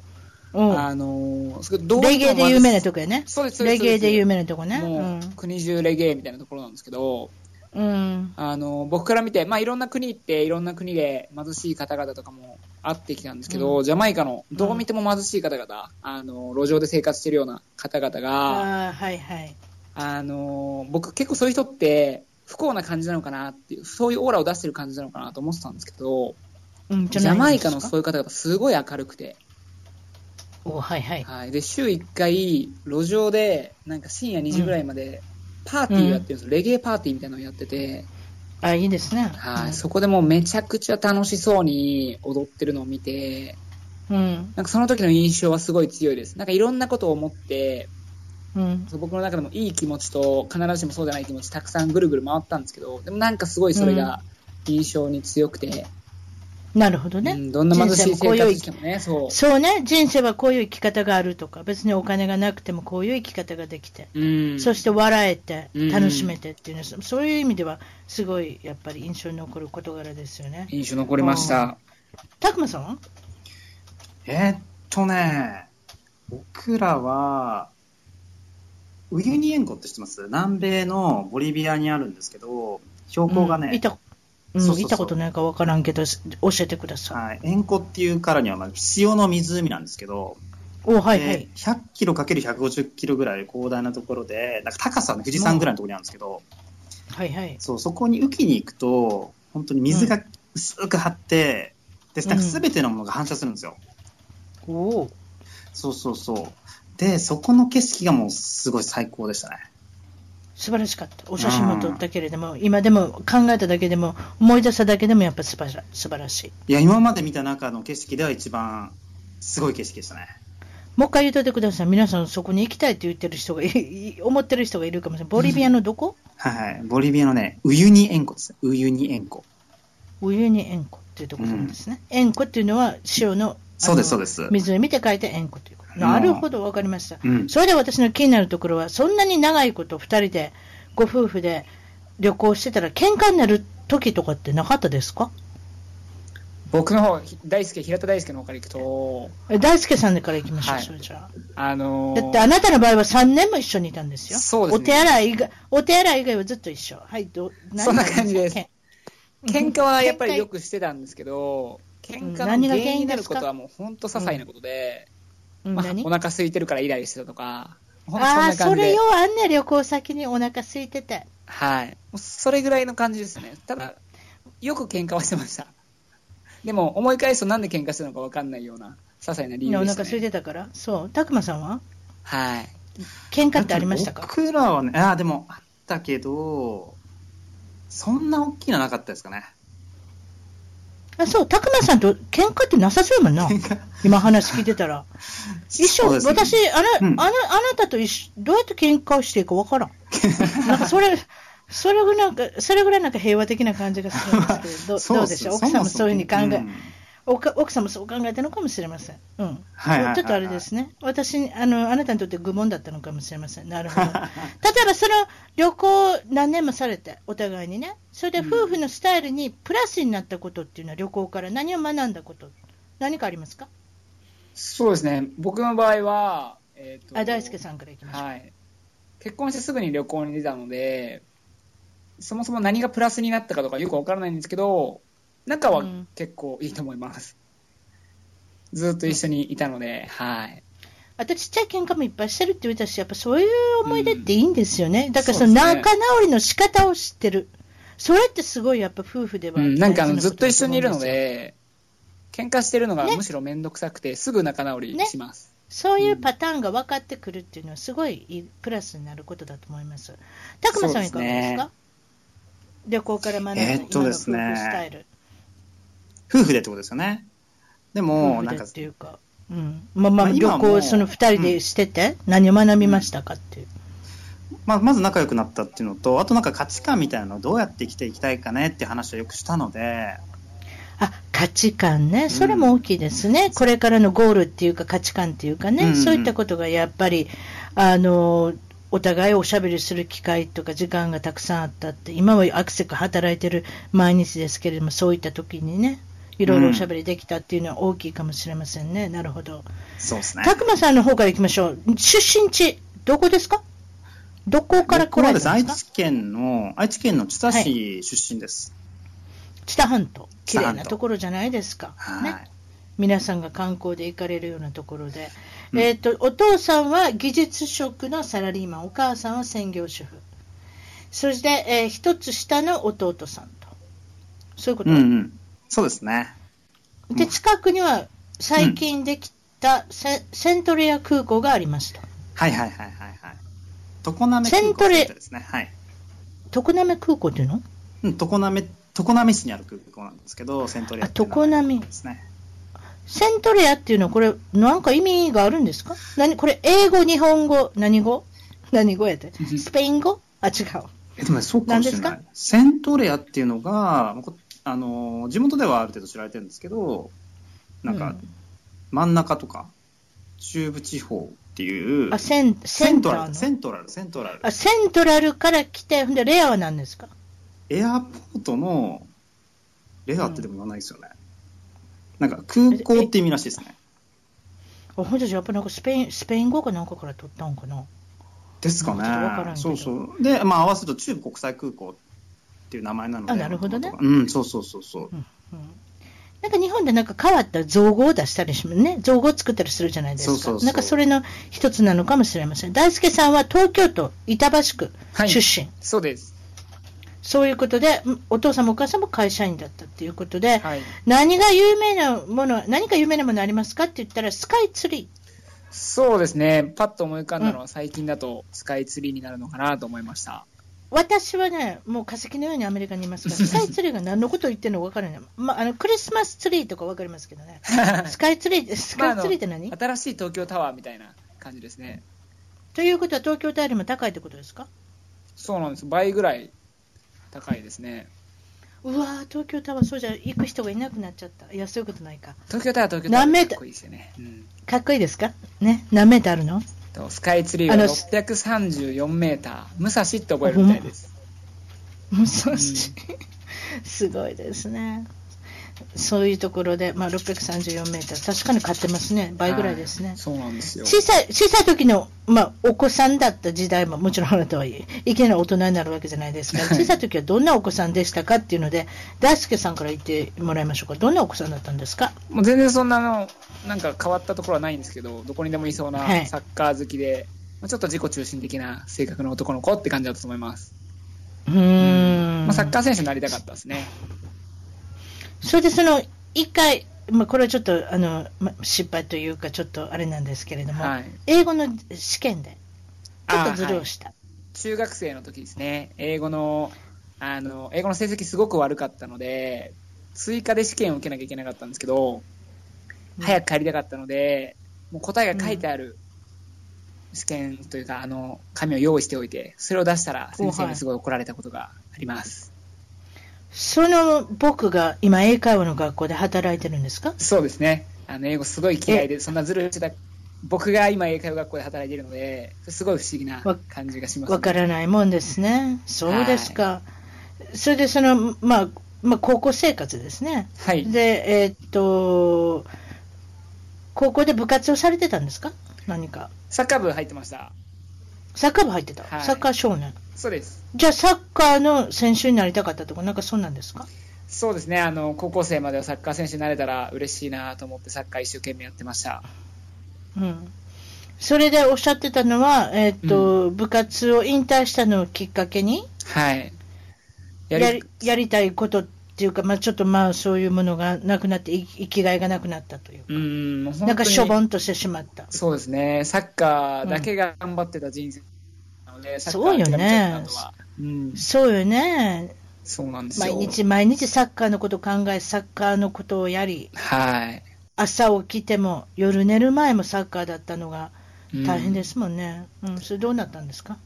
あのすごいどうレゲエで有名なとこやね。そうですそうですレゲエで有名なとこね。もう国中レゲエみたいなところなんですけどうん、あの僕から見て、まあ、いろんな国行っていろんな国で貧しい方々とかも会ってきたんですけど、うん、ジャマイカのどう見ても貧しい方々、うん、あの路上で生活しているような方々があ、はいはい、あの僕結構そういう人って不幸な感じなのかなっていうそういうオーラを出してる感じなのかなと思ってたんですけど、うん、ジャマイカのそういう方々すごい明るくてお、はいはいはい、で週いっかい路上でなんか深夜にじぐらいまで、うんパーティーをやってるんです、うん、レゲエパーティーみたいなのをやっててあいいですね、はいうん、そこでもうめちゃくちゃ楽しそうに踊ってるのを見て、うん、なんかその時の印象はすごい強いです。なんかいろんなことを思ってうん、僕の中でもいい気持ちと必ずしもそうじゃない気持ちたくさんぐるぐる回ったんですけど、でもなんかすごいそれが印象に強くて、うん、なるほどね、うん、どんな貧しい生活してもね、そう、そうね、人生はこういう生き方があるとか、別にお金がなくてもこういう生き方ができて、うん、そして笑えて楽しめてっていうの、うん、そういう意味ではすごいやっぱり印象に残る事柄ですよね。印象残りました。たくまさんは？えー、っとね僕らはウユニ塩湖って知ってます？南米のボリビアにあるんですけど、標高がね、うん、いた、うん、そうそうそう、見たことないか分からんけど教えてください。塩湖っていうからには、まあ、塩の湖なんですけど、お、はいはい、ひゃっキロ ×ひゃくごじゅう キロぐらい広大なところで、なんか高さの富士山ぐらいのところにあるんですけど、うん、はいはい、そう、そこに雨季に行くと本当に水が薄く張って、うん、でなんか全てのものが反射するんですよ、うん、お、そうそうそう、でそこの景色がもうすごい最高でしたね。素晴らしかった。お写真も撮ったけれども、うん、今でも考えただけでも思い出しただけでもやっぱ素晴ら、素晴らしい。いや、今まで見た中の景色では一番すごい景色でしたね。もう一回言っておいてください。皆さんそこに行きたいと言ってる人が思ってる人がいるかもしれない。ボリビアのどこ？はいはい、ボリビアのね、ウユニ塩湖です。ウユニ塩湖。ウユニ塩湖っていうところなんですね。うん、塩湖っていうのは塩の、そうですそうです。湖で書いて塩湖ということ。なるほど、分かりました、うん。それで私の気になるところは、そんなに長いことふたりでご夫婦で旅行してたら喧嘩になる時とかってなかったですか？僕の方、大輔、平田大輔の方から行くと、大輔さんから行きましょう。はい、それじゃあ、あのー、だってあなたの場合はさんねんも一緒にいたんですよ。そうですね。お手洗い以外、お手洗い以外はずっと一緒。はい、ど、そんな感じです。喧嘩はやっぱりよくしてたんですけど。喧嘩の原因になることはもう本当些細なことで、うん、まあ、お腹空いてるからイライラしてたとか、ほんとそんな感じで。ああ、それよ、あんね、旅行先にお腹空いてて。はい。それぐらいの感じですね。ただ、よく喧嘩はしてました。でも、思い返すとなんで喧嘩してるのか分かんないような、些細な理由でしたね。お腹空いてたから。そう。たくまさんは？はい。喧嘩ってありましたか？僕らはね、ああ、でもあったけど、そんな大きいのなかったですかね。あ、そう、たくまさんと喧嘩ってなさそうやもんな。今話聞いてたら一緒、ね、私あな、うん、あな、あなたと一どうやって喧嘩をしていいかわからん。なんかそれそれぐらいなんかそれぐらいなんか平和的な感じがするんですけど、ど, そうどうでしょう。奥さんもそういう風に考え、うん、奥さんもそう考えてるのかもしれません。うん、はいはい、ちょっとあれですね。私、あの、あなたにとって愚問だったのかもしれません。なるほど。例えばその旅行何年もされて、お互いにね。それで夫婦のスタイルにプラスになったことっていうのは、旅行から何を学んだこと、何かありますか？そうですね。僕の場合は、えーと、あ、大輔さんからいきましょう。はい。結婚してすぐに旅行に出たので、そもそも何がプラスになったかとかよくわからないんですけど、仲は結構いいと思います、うん、ずっと一緒にいたので、はい、あとちっちゃい喧嘩もいっぱいしてるって言ったし、やっぱそういう思い出っていいんですよね、うん、だからその仲直りの仕方を知ってる、それってすごいやっぱ夫婦では、うん、なんかあのずっと一緒にいるので喧嘩してるのがむしろめんどくさくて、ね、すぐ仲直りします、ね、そういうパターンが分かってくるっていうのはすごいプラスになることだと思います。たくまさんいかがですか？旅行から学んだ今の夫婦スタイル、えー夫婦でってことですよね。でもなんかっていうか、うん、まあまあ旅行をそのふたりでしてて何を学びましたかっていう、うん、まあ、まず仲良くなったっていうのと、あとなんか価値観みたいなのをどうやって生きていきたいかねって話をよくしたので、あ、価値観ね、それも大きいですね、うん、これからのゴールっていうか価値観っていうかね、うんうん、そういったことがやっぱりあのお互いおしゃべりする機会とか時間がたくさんあったって、今はアクセク働いてる毎日ですけれども、そういった時にねいろいろおしゃべりできたっていうのは大きいかもしれませんね、うん、なるほど。そうですね。たくまさんの方からいきましょう。出身地どこですか？どこから来られたんですか？僕はです、愛知県の愛知県の知多市出身です、はい、知多半島、綺麗なところじゃないですか、ね、皆さんが観光で行かれるようなところで、うん、えーと、お父さんは技術職のサラリーマン、お母さんは専業主婦、そして、えー、一つ下の弟さんと、そういうこと、うんうん、そうですね。で、近くには最近できたセ、うん、セントレア空港がありました。はいはいはいはいはい。常滑空港ですね。はい。常滑空港っていうの？うん、常滑、常滑市にある空港なんですけど、セントレアっていうのは。あ、常滑ですね。セントレアっていうのはこれなんか意味があるんですか？何これ、英語、日本語、何語？何語やってスペイン語あ、違う。え、でもね、そうかもしれない。何ですか？セントレアっていうのが、あの、地元ではある程度知られてるんですけど、なんか、うん、真ん中とか、中部地方っていう。あ、セン、セントラル。セントラル、セントラル。あ、セントラルから来て、ほんで、レアは何ですか？エアポートの、レアってでも言わないですよね。うん、なんか、空港って意味らしいですね。あ、ほんとじゃ、やっぱなんかスペイン、スペイン語かなんかから取ったんかな。ですかね。そうそう。で、まあ、合わせると中部国際空港っていう名前なので。あ、なるほどね。うん、そうそうそうそう。うんうん、なんか日本でなんか変わった造語を出したりしますね。造語を作ったりするじゃないですか。そうそうそう。なんかそれの一つなのかもしれません。大輔さんは東京都板橋区出身。はい、そうです。そういうことで、お父さんもお母さんも会社員だったということで、はい、何が有名なもの、何か有名なものありますかって言ったら、スカイツリー。そうですね、パッと思い浮かんだのは、うん、最近だとスカイツリーになるのかなと思いました。私はね、もう化石のようにアメリカにいますから、スカイツリーが何のことを言ってるのか分からない、まあ、あのクリスマスツリーとか分かりますけどねスカイツリー、スカイツリーって何、まあ、新しい東京タワーみたいな感じですね。ということは東京タワーよりも高いってことですか？そうなんです、倍ぐらい高いですね。うわー、東京タワー、そうじゃ行く人がいなくなっちゃった。いや、そういうことないか。東京タワー、東京タワーかっこいいですよね、うん、かっこいいですかね。何メーターあるの？スカイツリーはろっぴゃくさんじゅうよんメーター、武蔵って覚えるみたいです。武蔵、うん、すごいですね。そういうところで、まあ、ろっぴゃくさんじゅうよんメーター、確かに買ってますね。倍ぐらいですね、はい、そうなんですよ。小さい、小さい時の、まあ、お子さんだった時代ももちろんあなたはいきなり大人になるわけじゃないですから、小さい時はどんなお子さんでしたかっていうので大輔さんから言ってもらいましょうか。どんなお子さんだったんですか？もう全然そんなのなんか変わったところはないんですけど、どこにでもいそうなサッカー好きで、はい、ちょっと自己中心的な性格の男の子って感じだと思います。うーん、まあ、サッカー選手になりたかったですね。それでその一回、まあ、これはちょっとあの、ま、失敗というかちょっとあれなんですけれども、はい、英語の試験でちょっとずるをした、はい、中学生の時ですね。英語の、あの英語の成績すごく悪かったので追加で試験を受けなきゃいけなかったんですけど、うん、早く帰りたかったのでもう答えが書いてある試験というか、うん、あの紙を用意しておいてそれを出したら先生にすごい怒られたことがあります、はい。その僕が今英会話の学校で働いてるんですか？そうですね。あの英語すごい嫌いで、そんなずるしてた僕が今英会話学校で働いてるので、すごい不思議な感じがします、ね。わからないもんですね。そうですか。はい、それでそのまあまあ高校生活ですね。はい。でえー、っと高校で部活をされてたんですか？何か。サッカー部入ってました。サッカー部入ってた、はい、サッカー少年。そうです。じゃあサッカーの選手になりたかったとかなんかそうなんですか？そうですね、あの高校生まではサッカー選手になれたら嬉しいなと思ってサッカー一生懸命やってました、うん、それでおっしゃってたのは、えーっとうん、部活を引退したのをきっかけに、はい、やり、やり、やりたいことっていうか、まあ、ちょっとまあそういうものがなくなって生きがいがなくなったというか、うん、本当になんかしょぼんとしてしまった。そうですね、サッカーだけが頑張ってた人生、うん、そうよね、うん、そうよね。そうなんですよ。毎日毎日サッカーのことを考え、サッカーのことをやり、はい、朝起きても夜寝る前もサッカーだったのが大変ですもんね、うんうん、それどうなったんですか？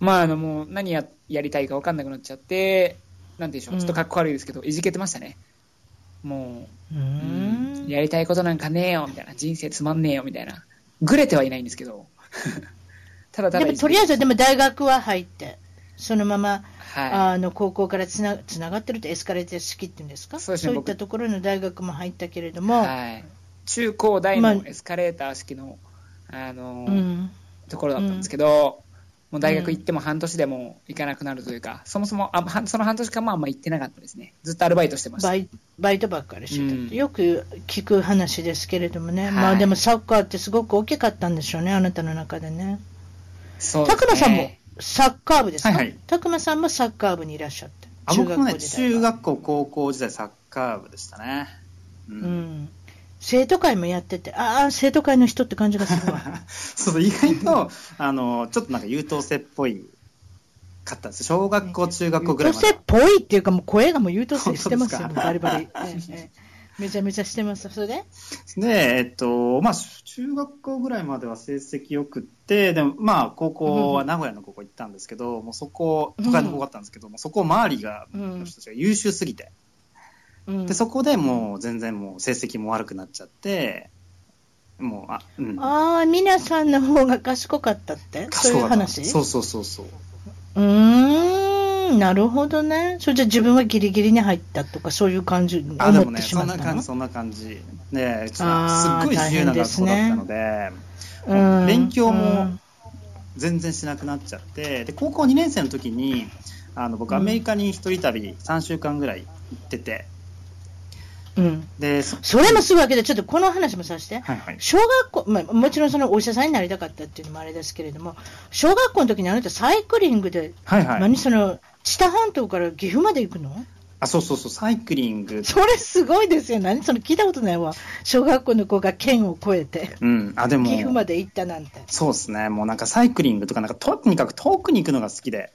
まあ、あのもう何 や, やりたいか分かんなくなっちゃって、なんてでしょう、ちょっとかっこ悪いですけど、うん、いじけてましたね。もう、うんうん、やりたいことなんかねえよみたいな、人生つまんねえよみたいな、グレてはいないんですけどただただでもとりあえずでも大学は入ってそのまま、はい、あの高校からつ な, つながってるとエスカレーター式っていうんですか、そうですね、そういったところの大学も入ったけれども、はい、中高大のエスカレーター式 の,、まあのうん、ところだったんですけど、うん、もう大学行っても半年でも行かなくなるというか、うん、そもそもあその半年間もあんま行ってなかったですね。ずっとアルバイトしてました。バ イ, バイトばっかりしてた、うん、よく聞く話ですけれどもね、はい、まあ、でもサッカーってすごく大きかったんでしょうね、あなたの中でね。たくまさんもサッカー部ですか？はいはい、たくまさんもサッカー部にいらっしゃって、あ、僕もね、中学校高校時代サッカー部でしたね、うんうん、生徒会もやってて、ああ生徒会の人って感じがするわそうそう、意外とあのちょっとなんか優等生っぽいかったんです。小学校中学校ぐらいまで優等生っぽいっていうか、もう声がもう優等生してますよ、バリバリ、ええめちゃめちゃしてます。それでで、えっとまあ、中学校ぐらいまでは成績よくってでも、まあ、高校は名古屋の高校行ったんですけど、うん、もうそこ都会の高校だったんですけど、うん、もうそこ周りが、うん、人たちが優秀すぎて、うん、でそこでもう全然もう成績も悪くなっちゃってもうあ、うん、あ皆さんの方が賢かったってそういう話そうそうそうそううーんなるほどねそれじゃ自分はギリギリに入ったとかそういう感じに思ってしまったのあでもねそんな感じそんな感じねすっごい自由な学校だったの で, で、ね、勉強も全然しなくなっちゃってで高校にねん生の時にあの僕アメリカに一人旅さんしゅうかんぐらい行っててうん、で そ, それもすごいわけでちょっとこの話もさせて、はいはい、小学校、まあ、もちろんそのお医者さんになりたかったっていうのもあれですけれども小学校の時にあなたサイクリングで、はいはい、何その知多半島から岐阜まで行くのあそうそうそうサイクリングそれすごいですよ何その聞いたことないわ小学校の子が県を越えて、うん、あでも岐阜まで行ったなんてそうですねもうなんかサイクリングとかなんかとにかく遠くに行くのが好きで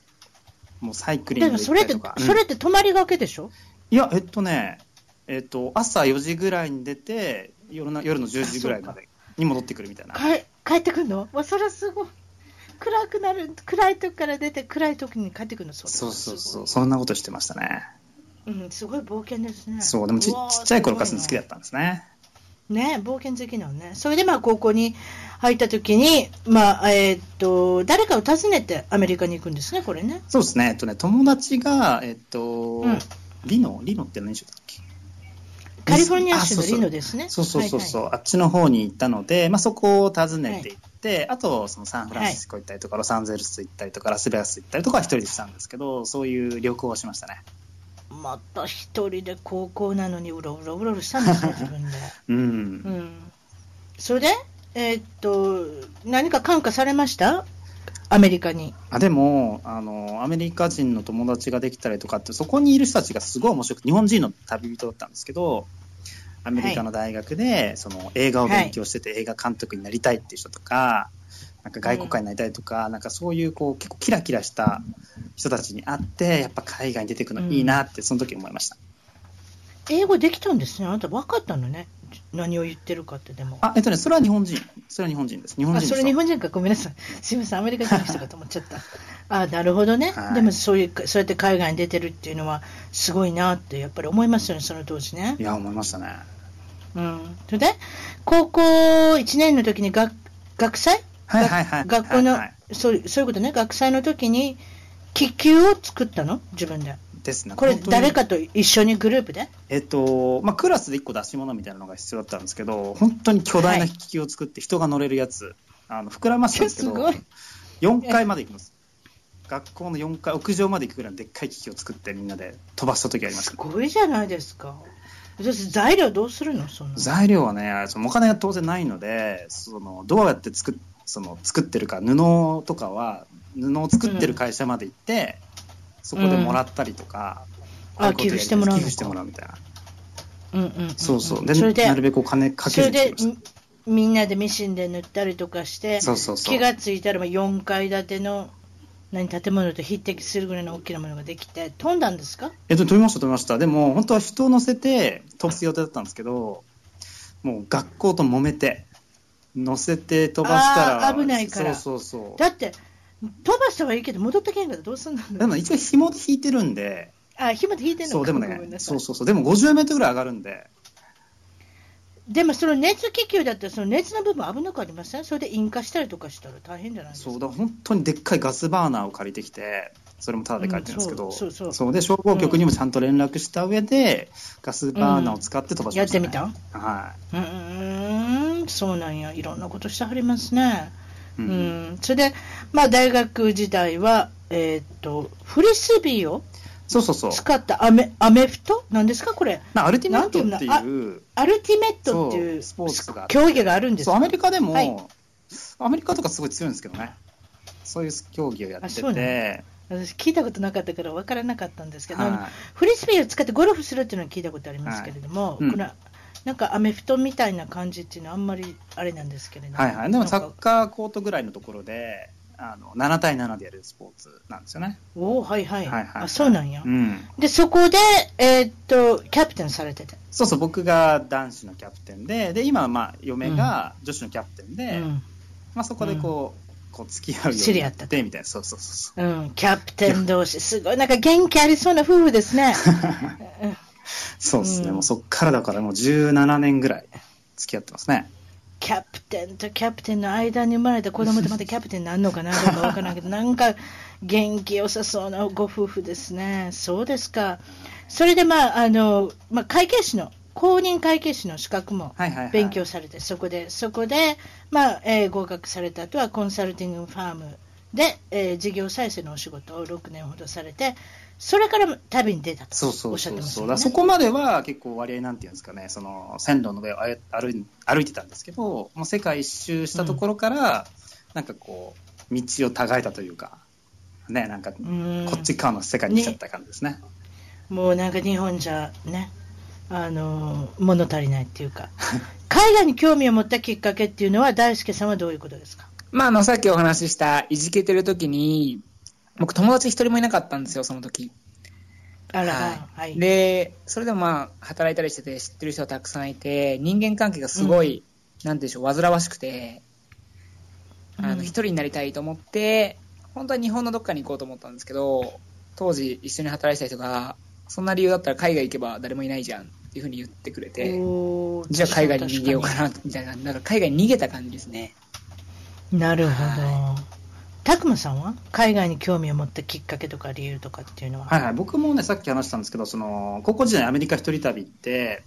もうサイクリング行ったりとかそれって泊まりがけでしょ、うん、いやえっとねえー、と朝よじぐらいに出て 夜, の夜のじゅうじぐらいまでに戻ってくるみたいな帰ってくるのわそれすごい暗くなる暗い時から出て暗い時に帰ってくるの そ, そうそうそうそんなことしてましたね、うん、すごい冒険ですねそうでも ち, ちっちゃい頃から好きだったんですねね冒険好きなのねそれでまあ高校に入った時に、まあえー、と誰かを訪ねてアメリカに行くんですねこれねそうです ね,、えっと、ね友達が、えっとうん、リノリノって何でしょうだっけカリフォルニア州のリノですねそうそうそうそう、はいはい、あっちの方に行ったので、まあ、そこを訪ねて行って、はい、あとそのサンフランシスコ行ったりとか、はい、ロサンゼルス行ったりとかラスベガス行ったりとかは一人でしたんですけどそういう旅行をしましたねまた一人で高校なのにうろうろうろうろしたんですよ自分で、うんうん、それで、えー、っと何か感化されましたアメリカにあでもあのアメリカ人の友達ができたりとかってそこにいる人たちがすごい面白く日本人の旅人だったんですけどアメリカの大学でその映画を勉強してて映画監督になりたいっていう人とか、はい、なんか外交官になりたいとか、うん、なんかそういうこう結構キラキラした人たちに会ってやっぱ海外に出てくのいいなってその時思いました、うん、英語できたんですねあなた分かったのね何を言ってるかってでもあ、えっとね、それは日本人それは日本人です日本人あそれ日本人かごめんなさいすみませんアメリカ人の人かと思っちゃったあなるほどね、はい、でもそういうそうやって海外に出てるっていうのはすごいなってやっぱり思いますよねその当時ねいや思いましたね、うん、それで高校いちねんの時にが学祭はいはいはい学校の、はいはい、そう、そういうことね学祭の時に気球を作ったの自分でですね、これ誰かと一緒にグループで、えっとまあ、クラスでいっこ出し物みたいなのが必要だったんですけど本当に巨大な気球を作って人が乗れるやつ、はい、あの膨らましたんですけどすよんかいまで行きます学校のよんかい屋上まで行くぐらいのでっかい気球を作ってみんなで飛ばした時ありました、ね、すごいじゃないですか材料どうする の, その材料はねそのお金が当然ないのでそのどうやって作 っ, その作ってるか布とかは布を作ってる会社まで行って、うんそこでもらったりとか、うん、あ寄付してもらうのか寄付してもらうみたいな、うんうんうんうん、そうそうでそれでなるべくお金かけるってそれでみんなでミシンで塗ったりとかしてそうそうそう気がついたらよんかい建ての何建物と匹敵するぐらいの大きなものができて飛んだんですか、えっと、飛びました飛びましたでも本当は人を乗せて飛ぶ予定だったんですけどもう学校と揉めて乗せて飛ばしたら危ないからそうそうそうだって飛ばしたはいいけど戻ってけんからどうすんのでも一応紐で引いてるんであ紐で引いてるのそうでもねそうそうそうでもごじゅうメートルぐらい上がるんででもその熱気球だったらその熱の部分危なくありませんそれで引火したりとかしたら大変じゃないですかそうだ本当にでっかいガスバーナーを借りてきてそれもタダで借りてるんですけど、うん、そうそうそうそうで消防局にもちゃんと連絡した上で、うん、ガスバーナーを使って飛ばしましたね、うん、やってみたはい。うーんそうなんやいろんなことしてはりますねうんうん、それで、まあ、大学時代は、えー、っとフリスビーを使ったア メ, そうそうそうアメフトなんですかこれアルティメットっていうアルティメットっていうスポーツが競技があるんですかアメリカでも、はい、アメリカとかすごい強いんですけどねそういう競技をやってて、ね、私聞いたことなかったから分からなかったんですけど、はい、フリスビーを使ってゴルフするっていうのは聞いたことありますけれども、はいうんこのなんかアメフトみたいな感じっていうのはあんまりあれなんですけれども、はいはい、でもサッカーコートぐらいのところであのななたいななでやるスポーツなんですよね。おお、はいはい、はいはいはい、あ、そうなんや、うん、でそこで、えー、っとキャプテンされてて、そうそう、僕が男子のキャプテンで、で今は、まあ、嫁が女子のキャプテンで、うん、まあ、そこでこう、うん、こう付き合うようになってみたいな、そうそうそう、うん、キャプテン同士、すごいなんか元気ありそうな夫婦ですね。そうですね、うん、もうそっからだからもうじゅうななねんぐらい付き合ってますね。キャプテンとキャプテンの間に生まれた子供でまたキャプテンになるのかな、どうか分からないけど、なんか元気よさそうなご夫婦ですね。そうですか。それで、まああのまあ、会計士の公認会計士の資格も勉強されて、はいはいはい、そこで、そこで、まあえー、合格された後はコンサルティングファームで、えー、事業再生のお仕事をろくねんほどされて、それから旅に出たとおっしゃってますよね。そうそうそうそう、そこまでは結構割合なんていうんですかね、その線路の上を歩い、歩いてたんですけど、もう世界一周したところから、うん、なんかこう道を違えたというか、ね、なんかこっち側の世界に来ちゃった感じですね。もうなんか日本じゃね、あの物足りないっていうか海外に興味を持ったきっかけっていうのは、大輔さんはどういうことですか？まあ、あのさっきお話ししたいじけてる時に、僕友達一人もいなかったんですよ、その時。あら、はいはい、でそれでも、まあ、働いたりしてて知ってる人がたくさんいて、人間関係がすごい、うん、なんでしょう、煩わしくて、あの一人になりたいと思って、うん、本当は日本のどっかに行こうと思ったんですけど、当時一緒に働いてた人が、そんな理由だったら海外行けば誰もいないじゃんっていうふうに言ってくれて、じゃあ海外に逃げようかなみたいな、だから海外に逃げた感じですね。なるほど、はい。たくまさんは海外に興味を持ったきっかけとか理由とかっていうのは、はいはい、僕もね、さっき話したんですけど、その高校時代アメリカ一人旅って、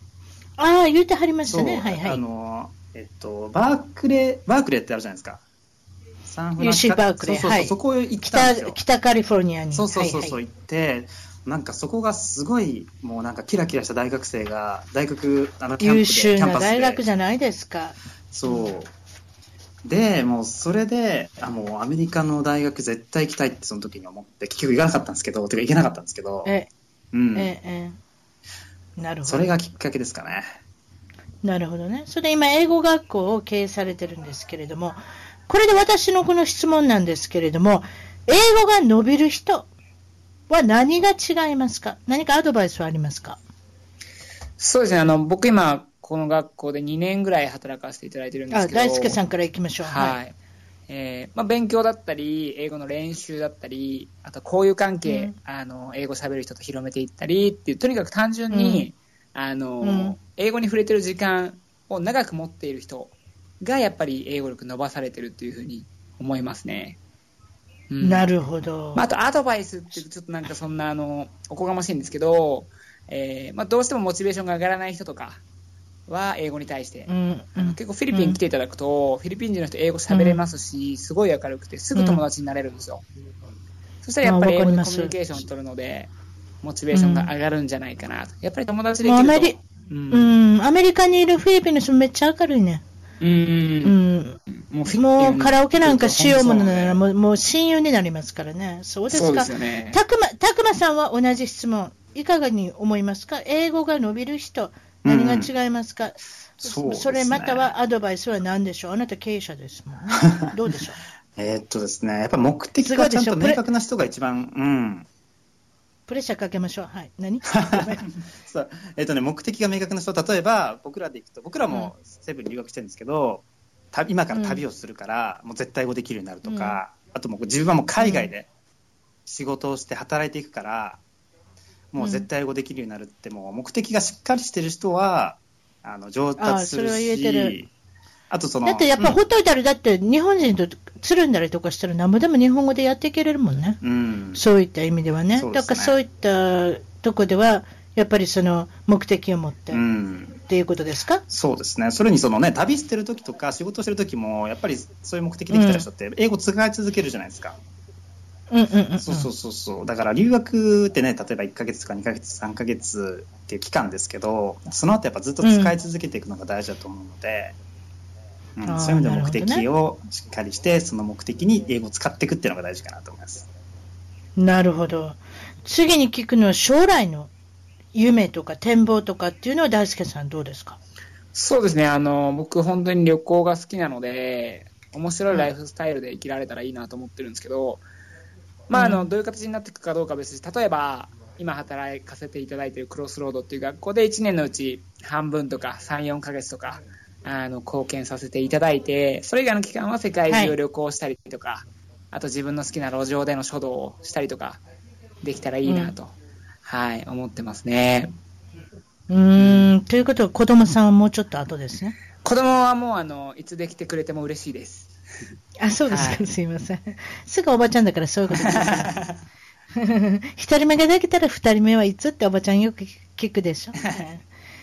ああ言ってはりましたね、はいはい、あの、えっと、バークレーバークレーってあるじゃないですか、サンフランシスコ、 ユーシー バークレー、そうそうそう、はい、そこ行ったんですよ、 北, 北カリフォルニアに、そうそうそうそう、はいはい、行って、なんかそこがすごい、もうなんかキラキラした大学生が、大学あのキャンプで、優秀な大学じゃないですか。そう、うんで、もうそれで、あ、もうアメリカの大学絶対行きたいってその時に思って、結局行かなかったんですけど、てか行けなかったんですけど、え、うん、えええ、なるほど。それがきっかけですかね。なるほどね。それで今英語学校を経営されてるんですけれども、これで私のこの質問なんですけれども、英語が伸びる人は何が違いますか？何かアドバイスはありますか？そうですね、あの僕今この学校でにねんぐらい働かせていただいてるんですけど、あ、大輔さんからいきましょう、はいはい、えーまあ、勉強だったり英語の練習だったり、あと交友関係、うん、あの英語喋る人と広めていったりっていう、とにかく単純に、うん、あの、うん、英語に触れてる時間を長く持っている人がやっぱり英語力伸ばされてるというふうに思いますね。うん、なるほど。まあ、あとアドバイスってちょっとなんかそんなあのおこがましいんですけど、えーまあ、どうしてもモチベーションが上がらない人とかは英語に対して、うんうん、結構フィリピンに来ていただくと、うん、フィリピン人の人英語喋れますし、うん、すごい明るくてすぐ友達になれるんですよ。うん、そしたらやっぱり英語でコミュニケーションを取るのでモチベーションが上がるんじゃないかなと。やっぱり友達できると、アメリ、うんうん、アメリカにいるフィリピンの人めっちゃ明るいね。うんうん、もう、もうカラオケなんかしようものなら、もう、もう親友になりますからね。そうですか。たくま、たくまさんは同じ質問いかがに思いますか？英語が伸びる人何が違いますか？うん、そうですね、それまたはアドバイスは何でしょう？あなた経営者ですもんね。どうでしょう？えっとですね、やっぱ目的がちゃんと明確な人が一番、うん、プレッシャーかけましょう。はい。何？そう、えっとね、目的が明確な人、例えば僕らで行くと、僕らもセブンに留学してるんですけど、うん、今から旅をするから、うん、もう絶対英語できるようになるとか、うん、あともう自分はもう海外で仕事をして働いていくから、もう絶対英語できるようになるって、もう目的がしっかりしてる人はあの上達するし、あ、それは言えてる。あとそのだってやっぱほっといたら、うん、だって日本人とつるんだりとかしたら何もでも日本語でやっていけれるもんね、うん、そういった意味ではね。そうですね。だからそういったとこではやっぱりその目的を持って、うん、っていうことですか？そうですね。それにそのね、旅してる時とか仕事してる時もやっぱりそういう目的で来た人って英語使い続けるじゃないですか。うんうんうんうん、そうそうそうそう。だから留学ってね、例えばいっかげつかにかげつさんかげつっていう期間ですけど、その後やっぱずっと使い続けていくのが大事だと思うので、うんうん、そういう意味で目的をしっかりして、ね、その目的に英語を使っていくっていうのが大事かなと思います。なるほど。次に聞くのは将来の夢とか展望とかっていうのは大輔さんどうですか？そうですね、あの僕本当に旅行が好きなので、面白いライフスタイルで生きられたらいいなと思ってるんですけど、まあ、あのどういう形になっていくかどうか別に、例えば今働かせていただいているクロスロードっていう学校でいちねんのうち半分とか さん,よん ヶ月とかあの貢献させていただいて、それ以外の期間は世界中を旅行したりとか、はい、あと自分の好きな路上での書道をしたりとかできたらいいなと、うん、はい、思ってますね。うーん、ということは子供さんはもうちょっと後ですね。子供はもうあのいつできてくれても嬉しいです。あ、そうですか、はい、すいません、すぐおばちゃんだからそういうことです一人目ができたら二人目はいつっておばちゃんよく聞くでしょ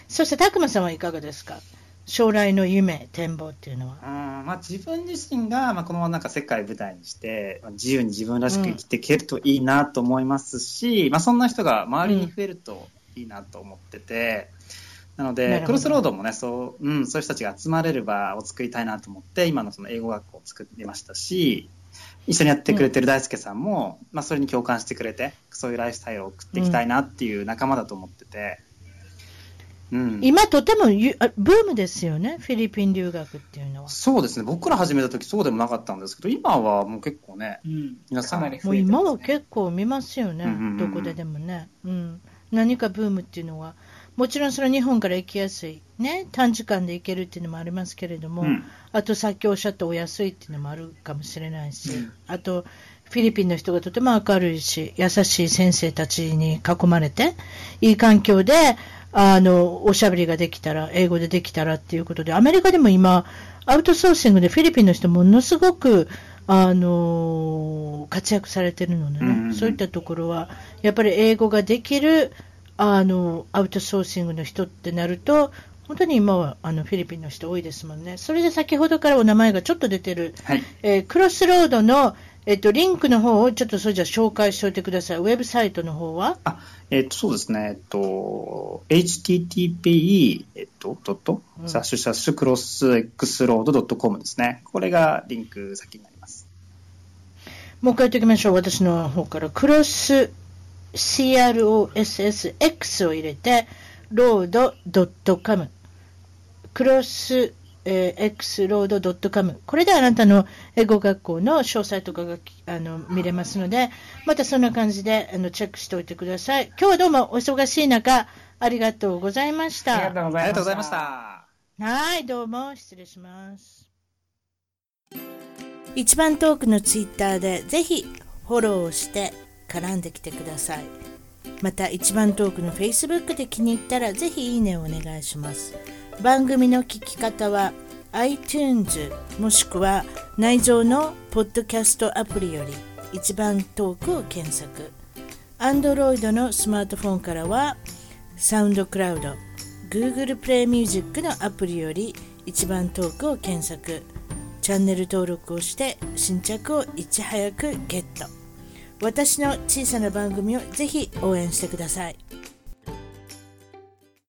そしてたくまさんはいかがですか、将来の夢展望っていうのは。うん、まあ、自分自身が、まあ、このなんか世界舞台にして自由に自分らしく生きていけるといいなと思いますし、うん、まあ、そんな人が周りに増えるといいなと思ってて、うん、なのでクロスロードもね、そう、うん、そういう人たちが集まれる場を作りたいなと思って今のその英語学校を作りましたし、一緒にやってくれてる大輔さんも、うん、まあ、それに共感してくれてそういうライフスタイルを送っていきたいなっていう仲間だと思ってて、うん、今とてもブームですよね、フィリピン留学っていうのは。そうですね、僕ら始めた時そうでもなかったんですけど、今はもう結構ね、うん、皆さんかなり増えてますね。もう今は結構見ますよね、うんうんうん、どこででもね、うん、何かブームっていうのはもちろんそれ日本から行きやすい、ね、短時間で行けるっていうのもありますけれども、うん、あとさっきおっしゃったお安いっていうのもあるかもしれないし、うん、あとフィリピンの人がとても明るいし優しい先生たちに囲まれていい環境であのおしゃべりができたら英語でできたらっていうことで、アメリカでも今アウトソーシングでフィリピンの人ものすごくあの活躍されてるので、ね、うんうん、そういったところはやっぱり英語ができるあのアウトソーシングの人ってなると本当に今はあのフィリピンの人多いですもんね。それで先ほどからお名前がちょっと出てる、はい、えー、クロスロードのえっと、リンクの方をちょっとそれじゃ紹介しておいてください。ウェブサイトの方はあ、えっと、そうですね、えっと、エイチティーティーピー えっとドットスラッシュスラッシュクロス X ロード .com ですね。これがリンク先になります。もう一回言っておきましょう。私の方からクロス CROSSX を入れてロード .com クロスえー、エックスロードドットコム これであなたの英語学校の詳細とかがあの見れますので、またそんな感じであのチェックしておいてください。今日はどうもお忙しい中ありがとうございました。ありがとうございました。はい、どうも失礼します。一番トークのツイッターでぜひフォローして絡んできてください。また一番トークの Facebook で気に入ったらぜひいいねをお願いします。番組の聞き方は iTunes もしくは内蔵のポッドキャストアプリより一番トークを検索。 Android のスマートフォンからは SoundCloud、Google Play Music のアプリより一番トークを検索。チャンネル登録をして新着をいち早くゲット。私の小さな番組をぜひ応援してください。